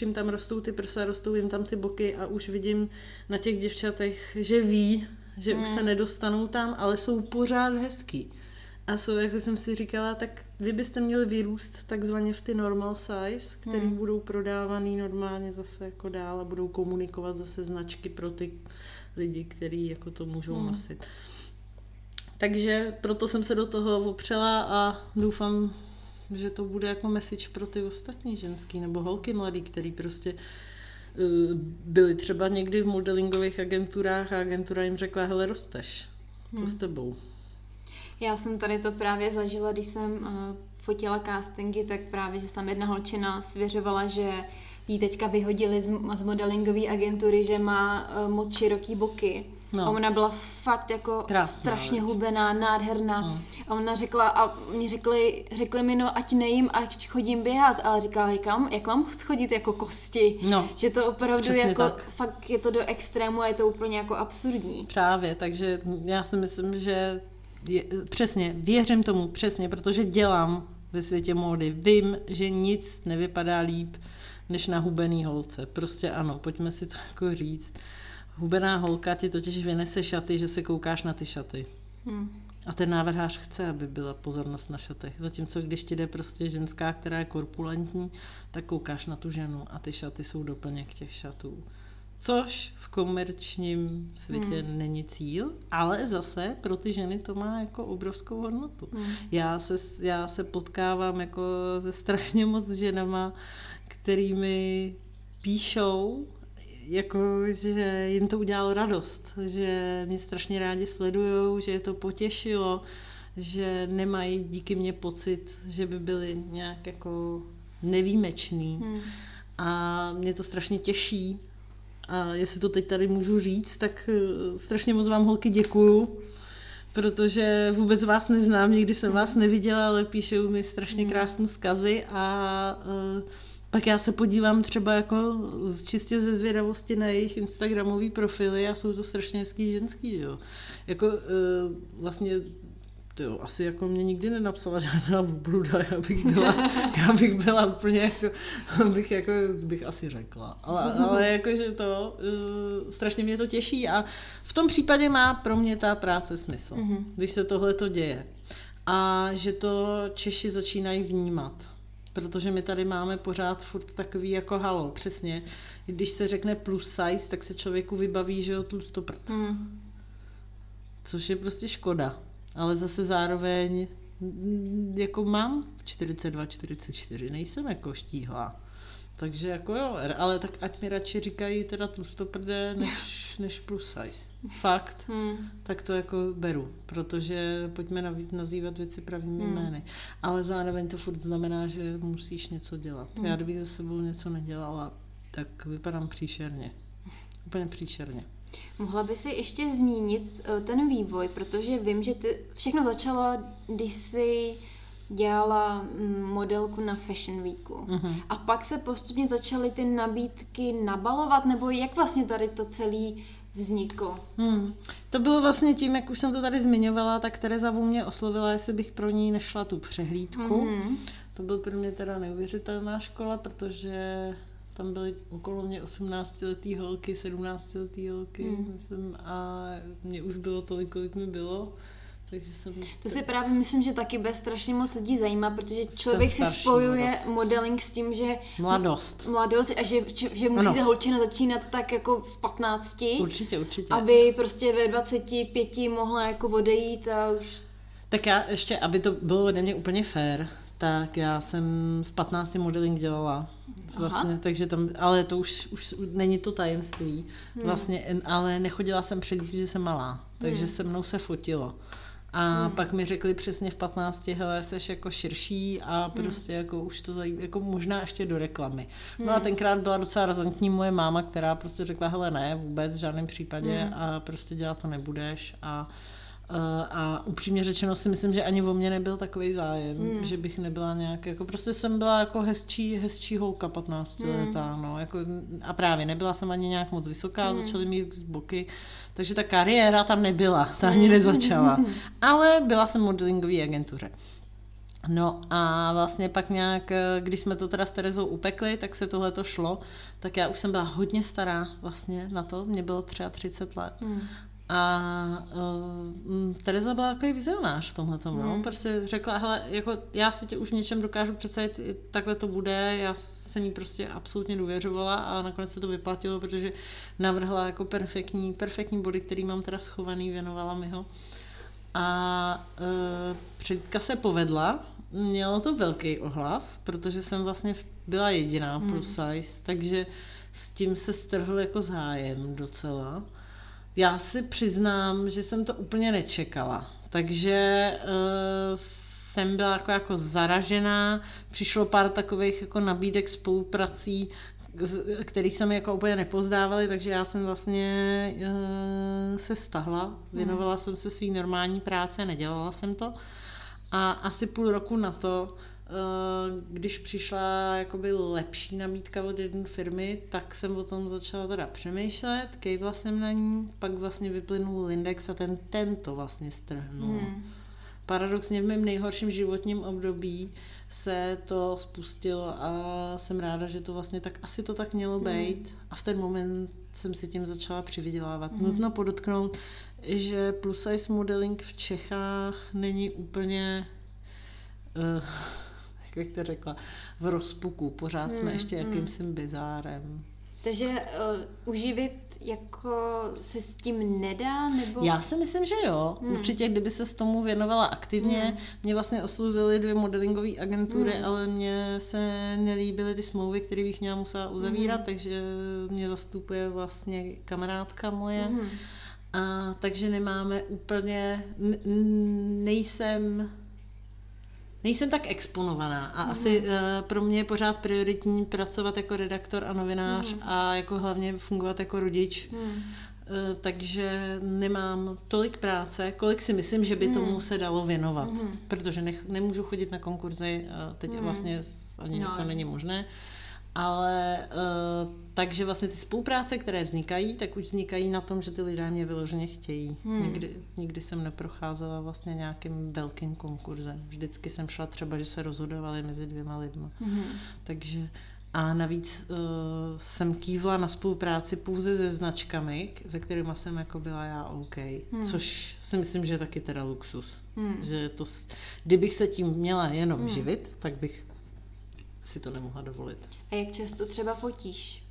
jim tam rostou ty prsa, rostou jim tam ty boky a už vidím na těch děvčatech, že ví, že už se nedostanou tam, ale jsou pořád hezký. A jsou, jak jsem si říkala, tak vy byste měli vyrůst takzvaně v ty normal size, které budou prodávaný normálně zase jako dál a budou komunikovat zase značky pro ty lidi, kteří jako to můžou nosit. Takže proto jsem se do toho opřela a doufám, že to bude jako message pro ty ostatní ženský nebo holky mladý, který prostě byli třeba někdy v modelingových agenturách a agentura jim řekla, hele, rosteš, co s tebou? Já jsem tady to právě zažila, když jsem fotila castingy, tak právě, že tam jedna holčina svěřovala, že jí teďka vyhodili z modelingové agentury, že má moc široký boky. No. A ona byla fakt jako krásná, strašně hubená, nádherná. No. A ona řekla, a oni řekli mi, no ať nejím, ať chodím běhat. Ale říkala, jak mám chodit jako kosti? No. Že to opravdu jako, fakt je to do extrému a je to úplně jako absurdní. Právě, takže já si myslím, že přesně, věřím tomu, přesně, protože dělám ve světě módy. Vím, že nic nevypadá líp, než na hubený holce. Prostě ano, pojďme si to jako říct. Hubená holka ti totiž vynese šaty, že se koukáš na ty šaty. A ten návrhář chce, aby byla pozornost na šatech. Zatímco když ti jde prostě ženská, která je korpulentní, tak koukáš na tu ženu a ty šaty jsou doplněk těch šatů. Což v komerčním světě není cíl, ale zase pro ty ženy to má jako obrovskou hodnotu. Já se potkávám jako se strašně moc ženama, kterými píšou, jako, že jim to udělalo radost, že mě strašně rádi sledujou, že je to potěšilo, že nemají díky mně pocit, že by byli nějak jako nevýjimečný. A mě to strašně těší. A jestli to teď tady můžu říct, tak strašně moc vám holky děkuju, protože vůbec vás neznám, nikdy jsem vás neviděla, ale píšou mi strašně krásnou vzkazy a pak já se podívám třeba jako čistě ze zvědavosti na jejich instagramový profily a jsou to strašně hezký ženský, že jo. Jako vlastně, jo, asi jako mě nikdy nenapsala žádná bluda, já bych byla úplně jako, bych asi řekla. Ale jakože to, strašně mě to těší a v tom případě má pro mě ta práce smysl, když se tohle to děje. A že to Češi začínají vnímat. Protože my tady máme pořád furt takový jako halo, přesně. Když se řekne plus size, tak se člověku vybaví, že jo, tlustoprt. Což je prostě škoda. Ale zase zároveň jako mám 42, 44, nejsem jako štíhlá. Takže jako jo, ale tak ať mi radši říkají teda tlustoprde než plus size. Fakt. Tak to jako beru, protože pojďme nazývat věci pravými jmény. Ale zároveň to furt znamená, že musíš něco dělat. Já kdybych za sebou něco nedělala, tak vypadám příšerně. Úplně příšerně. Mohla by si ještě zmínit ten vývoj, protože vím, že ty všechno začalo, když jsi dělala modelku na Fashion Weeku. A pak se postupně začaly ty nabídky nabalovat, nebo jak vlastně tady to celý vzniklo? To bylo vlastně tím, jak už jsem to tady zmiňovala, tak Tereza u mě oslovila, jestli bych pro ní nešla tu přehlídku. To byl pro mě teda neuvěřitelná škola, protože tam byly okolo mě 18letý holky, 17letý holky, myslím, a mě už bylo tolik, kolik mi bylo. Takže to si právě myslím, že taky bude strašně moc lidí zajímá, protože člověk si spojuje mladost. Modeling s tím, že mladost a že musí ta holčina začínat tak jako v 15, určitě. Aby prostě ve 25 mohla jako odejít a už. Tak já ještě, aby to bylo ode mě úplně fair, tak já jsem v 15 modeling dělala. Vlastně, takže tam, ale to už není to tajemství. Vlastně, ale nechodila jsem předtím, že jsem malá, takže se mnou se fotilo. A pak mi řekli přesně v 15, hele, seš jako širší a prostě jako už to zajímá, jako možná ještě do reklamy. No a tenkrát byla docela razantní moje máma, která prostě řekla, hele ne, vůbec v žádném případě a prostě dělat to nebudeš a A upřímně řečeno si myslím, že ani o mě nebyl takový zájem, že bych nebyla nějak, jako prostě jsem byla jako hezčí holka 15letá, no, jako, a právě nebyla jsem ani nějak moc vysoká, začaly mi jít z boky, takže ta kariéra tam nebyla, ta ani nezačala, ale byla jsem v modelingové agentuře. No a vlastně pak nějak, když jsme to teda s Terezou upekli, tak se tohle to šlo, tak já už jsem byla hodně stará vlastně na to, mě bylo 33 let. A Tereza byla takový vizionář v tomhletom, no. Prostě řekla, hele, jako já si tě už v něčem dokážu představit, takhle to bude, já jsem jí prostě absolutně důvěřovala a nakonec se to vyplatilo, protože navrhla jako perfektní body, který mám teda schovaný, věnovala mi ho. A předka se povedla, mělo to velký ohlas, protože jsem vlastně byla jediná plus size, takže s tím se strhl jako zájem docela. Já si přiznám, že jsem to úplně nečekala, takže jsem byla jako zaražená, přišlo pár takových jako nabídek spoluprací, kterých jsem jako úplně nepozdávala, takže já jsem vlastně se stahla, věnovala jsem se svý normální práce, nedělala jsem to a asi půl roku na to, když přišla jakoby lepší nabídka od jedné firmy, tak jsem o tom začala teda přemýšlet, kejvla jsem na ní, pak vlastně vyplynul Lindex a ten to vlastně strhnul. Paradoxně v mém nejhorším životním období se to spustilo a jsem ráda, že to vlastně tak, asi to tak mělo být a v ten moment jsem si tím začala přivydělávat. Nutno podotknout, že plus size modeling v Čechách není úplně jak bych to řekla, v rozpuku. Pořád jsme ještě jakýmsi bizárem. Takže uživit jako se s tím nedá? Nebo... Já si myslím, že jo. Určitě, kdyby se s tomu věnovala aktivně. Mě vlastně oslovily 2 modelingové agentury, ale mně se nelíbily ty smlouvy, které bych měla musela uzavírat, takže mě zastupuje vlastně kamarádka moje. A takže nemáme úplně... Nejsem tak exponovaná a asi pro mě je pořád prioritní pracovat jako redaktor a novinář a jako hlavně fungovat jako rodič. Takže nemám tolik práce, kolik si myslím, že by tomu se dalo věnovat. Protože nemůžu chodit na konkurzy, teď vlastně ani to není možné. Ale takže vlastně ty spolupráce, které vznikají, tak už vznikají na tom, že ty lidé mě vyloženě chtějí. Nikdy jsem neprocházela vlastně nějakým velkým konkurzem. Vždycky jsem šla třeba, že se rozhodovali mezi 2 lidma. Takže a navíc jsem kývla na spolupráci pouze se značkami, se kterými jsem jako byla já OK. Což si myslím, že je taky teda luxus. Že to, kdybych se tím měla jenom živit, tak bych si to nemohla dovolit. A jak často třeba fotíš?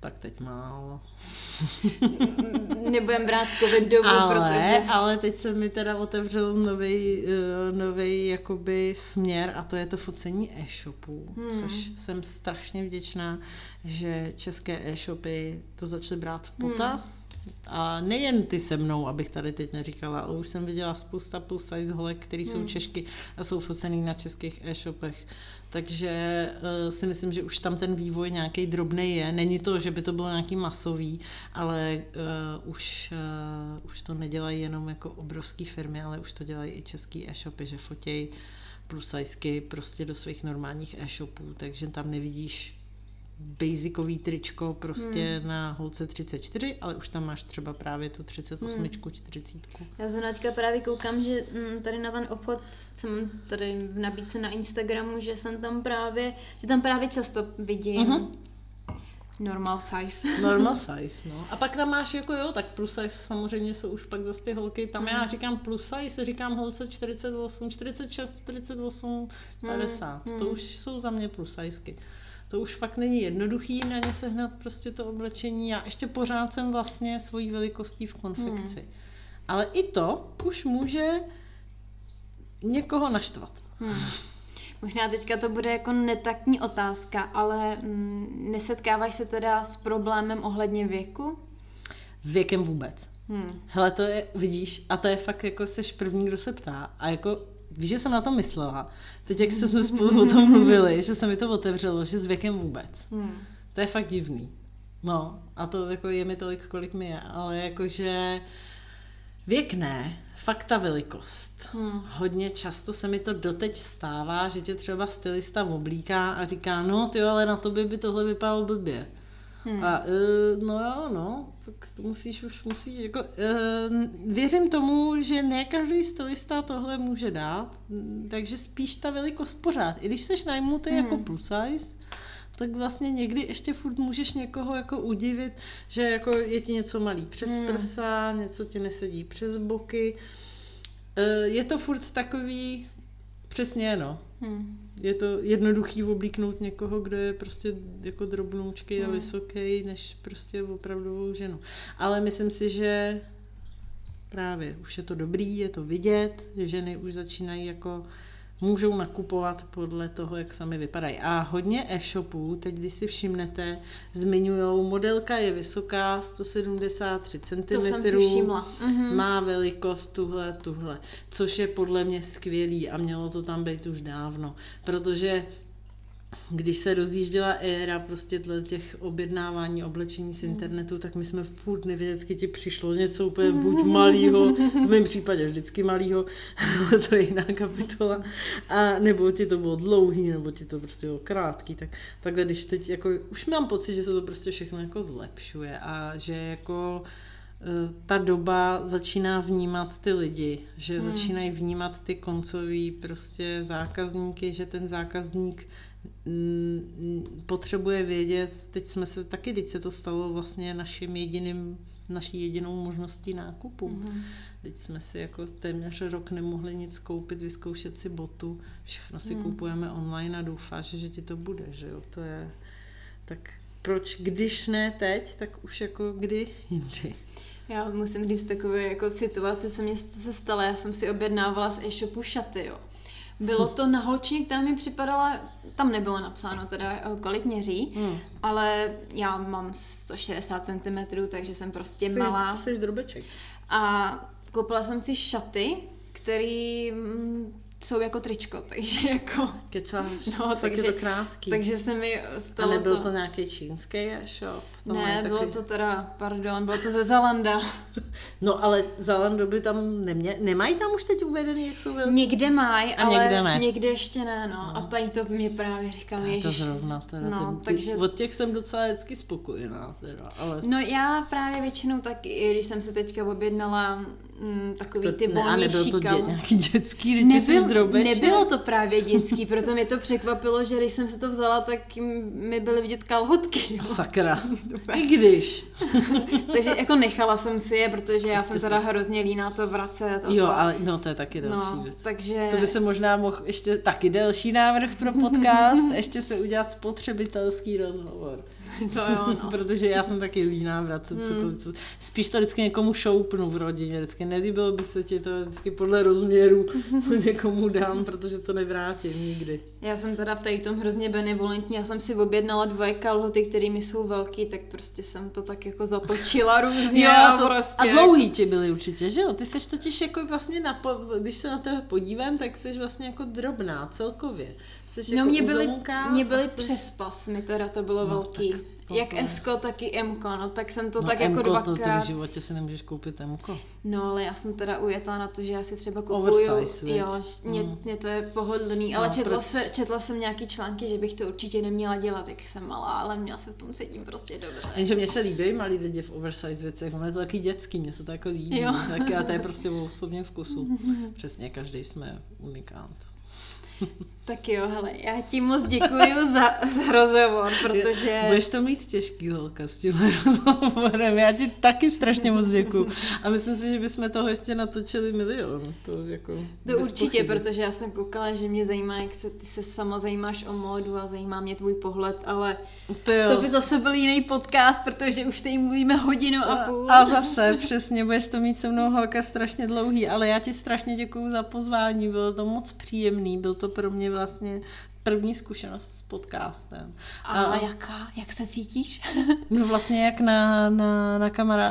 Tak teď málo. Nebudem brát covid dobu, protože... Ale teď se mi teda otevřel novej jakoby směr a to je to focení e-shopů, což jsem strašně vděčná, že české e-shopy to začaly brát v potaz. A nejen ty se mnou, abych tady teď neříkala, ale už jsem viděla spousta plus size holek, které jsou Češky a jsou focený na českých e-shopech. Takže si myslím, že už tam ten vývoj nějaký drobnej je. Není to, že by to bylo nějaký masový, ale už to nedělají jenom jako obrovský firmy, ale už to dělají i český e-shopy, že fotějí plus sizeky prostě do svých normálních e-shopů, takže tam nevidíš basicový tričko prostě na holce 34, ale už tam máš třeba právě tu 38, 40. Já zrovna právě koukám, že tady na ten obchod jsem tady v nabídce na Instagramu, že jsem tam právě, že tam právě často vidím normal size. Normal size, no. A pak tam máš jako jo, tak plus size samozřejmě jsou už pak zase ty holky, tam já říkám plus size, říkám holce 48, 46, 48, 50. To už jsou za mě plus sizeky. To už fakt není jednoduchý na ně sehnat prostě to oblečení. Já ještě pořád jsem vlastně svojí velikostí v konfekci. Ale i to už může někoho naštvat. Možná teďka to bude jako netaktní otázka, ale nesetkáváš se teda s problémem ohledně věku? S věkem vůbec. Hele, to je, vidíš, a to je fakt jako seš první, kdo se ptá. A jako víš, že jsem na to myslela. Teď, jak jsme spolu o tom mluvili, že se mi to otevřelo, že s věkem vůbec. To je fakt divný. No, a to jako je mi tolik, kolik mi je, ale jakože Věk ne, fakta velikost. Hodně často se mi to doteď stává, že tě třeba stylista oblíká a říká, no ty, ale na tobě by tohle vypadalo blbě. A tak musíš jako... věřím tomu, že ne každý stylista tohle může dát, takže spíš ta velikost pořád. I když seš najmutý jako plus size, tak vlastně někdy ještě furt můžeš někoho jako udivit, že jako je ti něco malý přes prsa, něco ti nesedí přes boky. Je to furt takový, přesně no. Je to jednoduchý oblíknout někoho, kdo je prostě jako drobnoučkej a vysoký, než prostě opravdovou ženu. Ale myslím si, že právě už je to dobrý, je to vidět, že ženy už začínají jako můžou nakupovat podle toho, jak sami vypadají. A hodně e-shopů, teď když si všimnete, zmiňujou, modelka je vysoká 173 cm. To jsem si všimla. Má velikost tuhle, což je podle mě skvělý a mělo to tam být už dávno, protože když se rozjížděla éra prostě těch objednávání oblečení z internetu, tak my jsme furt nevěděcky ti přišlo něco úplně buď malýho, v mém případě vždycky malýho, to je jiná kapitola, a nebo ti to bylo dlouhý, nebo ti to prostě bylo krátký, takhle když teď jako, už mám pocit, že se to prostě všechno jako zlepšuje a že jako ta doba začíná vnímat ty lidi, že začínají vnímat ty koncový prostě zákazníky, že ten zákazník potřebuje vědět, teď se to stalo vlastně naší jedinou možností nákupu. Teď jsme si jako téměř rok nemohli nic koupit, vyzkoušet si botu, všechno si kupujeme online a doufáš, že ti to bude, že jo, to je tak proč, když ne teď, tak už jako kdy jindy. Já musím říct takové jako situace, co mě se stala, já jsem si objednávala z e-shopu šaty, jo. Bylo to na holčině, která mi připadala, tam nebylo napsáno teda kolik měří, ale já mám 160 cm, takže jsem prostě malá. Jsi drobeček. A koupila jsem si šaty, které jsou jako tričko, takže jako... Kecáš, no, takže to krátký. Takže se mi stalo to... A nebyl to nějaký čínský e-shop? Ne, bylo to teda, bylo to ze Zalanda. No ale Zalando by tam nemají tam už teď uvedený, jak jsou velký? Někde mají, ale někde, ne. Někde ještě ne, no. A tady to mě právě říkám, ježiš. To zrovna teda, no, takže... od těch jsem docela vždycky spokojená teda, ale... No já právě většinou tak, i když jsem se teďka objednala takový ty volnější kalhoty. A nebyl to nějaký dětský, ty jsi drobeček? Nebylo to právě dětský, proto mě to překvapilo, že když jsem se to vzala, tak mi byly vidět kalhotky. Jo. Sakra. I když. Takže jako nechala jsem si je, protože já jsem teda hrozně líná to vracet. Jo, ale no to je taky další věc. Takže... To by se možná mohl ještě taky další návrh pro podcast, ještě se udělat spotřebitelský rozhovor. To jo, no. Protože já jsem taky líná vracet cokoliv. Spíš to vždycky někomu šoupnu v rodině, vždycky nelíbilo by se ti to, vždycky podle rozměru někomu dám, protože to nevrátím nikdy. Já jsem teda v tom hrozně benevolentní, já jsem si objednala 2 kalhoty, kterými jsou velký, tak prostě jsem to tak jako zatočila různě. Jo, a, to, prostě... a dlouhý ti byly určitě, že jo? Ty seš totiž jako vlastně, když se na tebe podívám, tak seš vlastně jako drobná celkově. Seš jako mě byly přespas, mi teda to bylo velký. Tak. Jak S-ko, tak i M-ko, no tak jsem to tak jako dvakrát... No M-ko, v životě si nemůžeš koupit M-ko. No ale já jsem teda ujetá na to, že já si třeba kupuju... Oversize, jo, mě to je pohodlný, ale četla jsem nějaký články, že bych to určitě neměla dělat, jak jsem malá, ale měla se v tom cítím prostě dobře. Jenže mně se líbí malí lidi v oversize věcech, ono je to taky dětský, mně se to jako líbí, taky, a to je prostě v osobním vkusu. Přesně, každý jsme unikát. Tak jo, hele, já ti moc děkuju za rozhovor, protože... Budeš to mít těžký, holka, s tímhle rozhovorem. Já ti taky strašně moc děkuju. A myslím si, že bychom toho ještě natočili milion. To určitě, protože já jsem koukala, že mě zajímá, jak ty se sama zajímáš o módu a zajímá mě tvůj pohled, ale to by zase byl jiný podcast, protože už tady mluvíme hodinu a půl. A zase, přesně, budeš to mít se mnou, holka, strašně dlouhý, ale já ti strašně děkuju za pozvání, bylo to moc příjemný, byl to pro mě vlastně první zkušenost s podcastem. A jaká? Jak se cítíš? No vlastně jak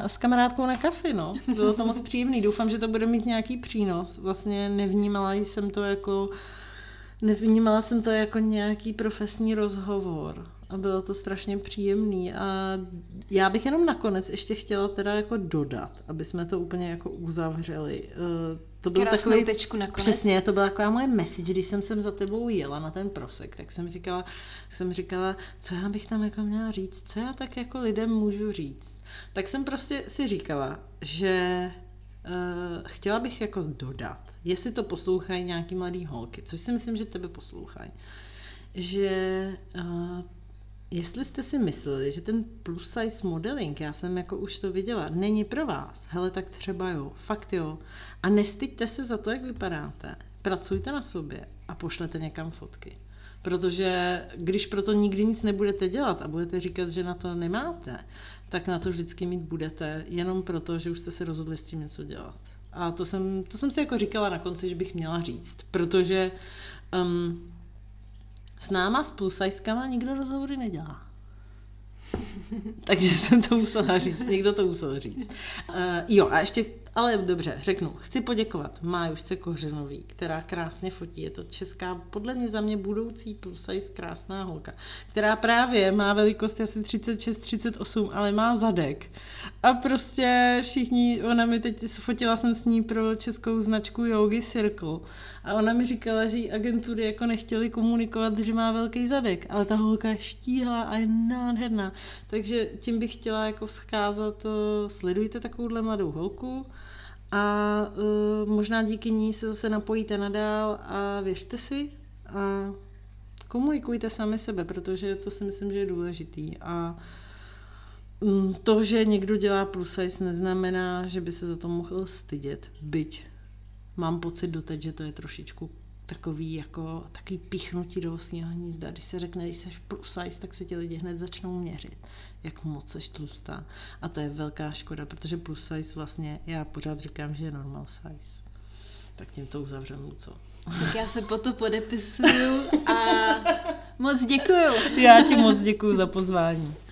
s kamarádkou na kafi, no. Bylo to moc příjemný. Doufám, že to bude mít nějaký přínos. Vlastně nevnímala jsem to jako nějaký profesní rozhovor. A bylo to strašně příjemný. A já bych jenom nakonec ještě chtěla teda jako dodat, aby jsme to úplně jako uzavřeli. To byl takový, přesně, to byla taková moje message, když jsem sem za tebou jela na ten prosek, tak jsem říkala, co já bych tam jako měla říct, co já tak jako lidem můžu říct. Tak jsem prostě si říkala, že chtěla bych jako dodat, jestli to poslouchají nějaký mladý holky, což si myslím, že tebe poslouchají, že jestli jste si mysleli, že ten plus size modeling, já jsem jako už to viděla, není pro vás, hele, tak třeba jo, fakt jo. A nestyďte se za to, jak vypadáte. Pracujte na sobě a pošlete někam fotky. Protože když proto nikdy nic nebudete dělat a budete říkat, že na to nemáte, tak na to vždycky mít budete, jenom proto, že už jste se rozhodli s tím něco dělat. A to jsem si jako říkala na konci, že bych měla říct, protože s náma, s plusajskama, nikdo rozhovory nedělá. Takže jsem to musela říct, někdo to musel říct. Jo, a ještě, ale dobře, řeknu, chci poděkovat Májušce Kořenový, která krásně fotí, je to česká, podle mě za mě budoucí plusajs krásná holka, která právě má velikost asi 36, 38, ale má zadek. A prostě všichni, ona mi teď, fotila jsem s ní pro českou značku Yogi Circle a ona mi říkala, že jí agentury jako nechtěly komunikovat, že má velký zadek, ale ta holka je štíhlá a je nádherná. Takže tím bych chtěla jako vzkázat, sledujte takovouhle mladou holku a možná díky ní se zase napojíte nadál a věřte si a komunikujte sami sebe, protože to si myslím, že je důležitý. A to, že někdo dělá plus size, neznamená, že by se za to mohl stydět, byť mám pocit doteď, že to je trošičku takový jako takový píchnutí do osního hnízda. Když se řekne, když jsi plus size, tak se ti lidi hned začnou měřit, jak moc seš tlustá. A to je velká škoda, protože plus size vlastně, já pořád říkám, že je normal size. Tak tím to uzavřem, co? Tak já se po to podepisuju a moc děkuju. Já ti moc děkuju za pozvání.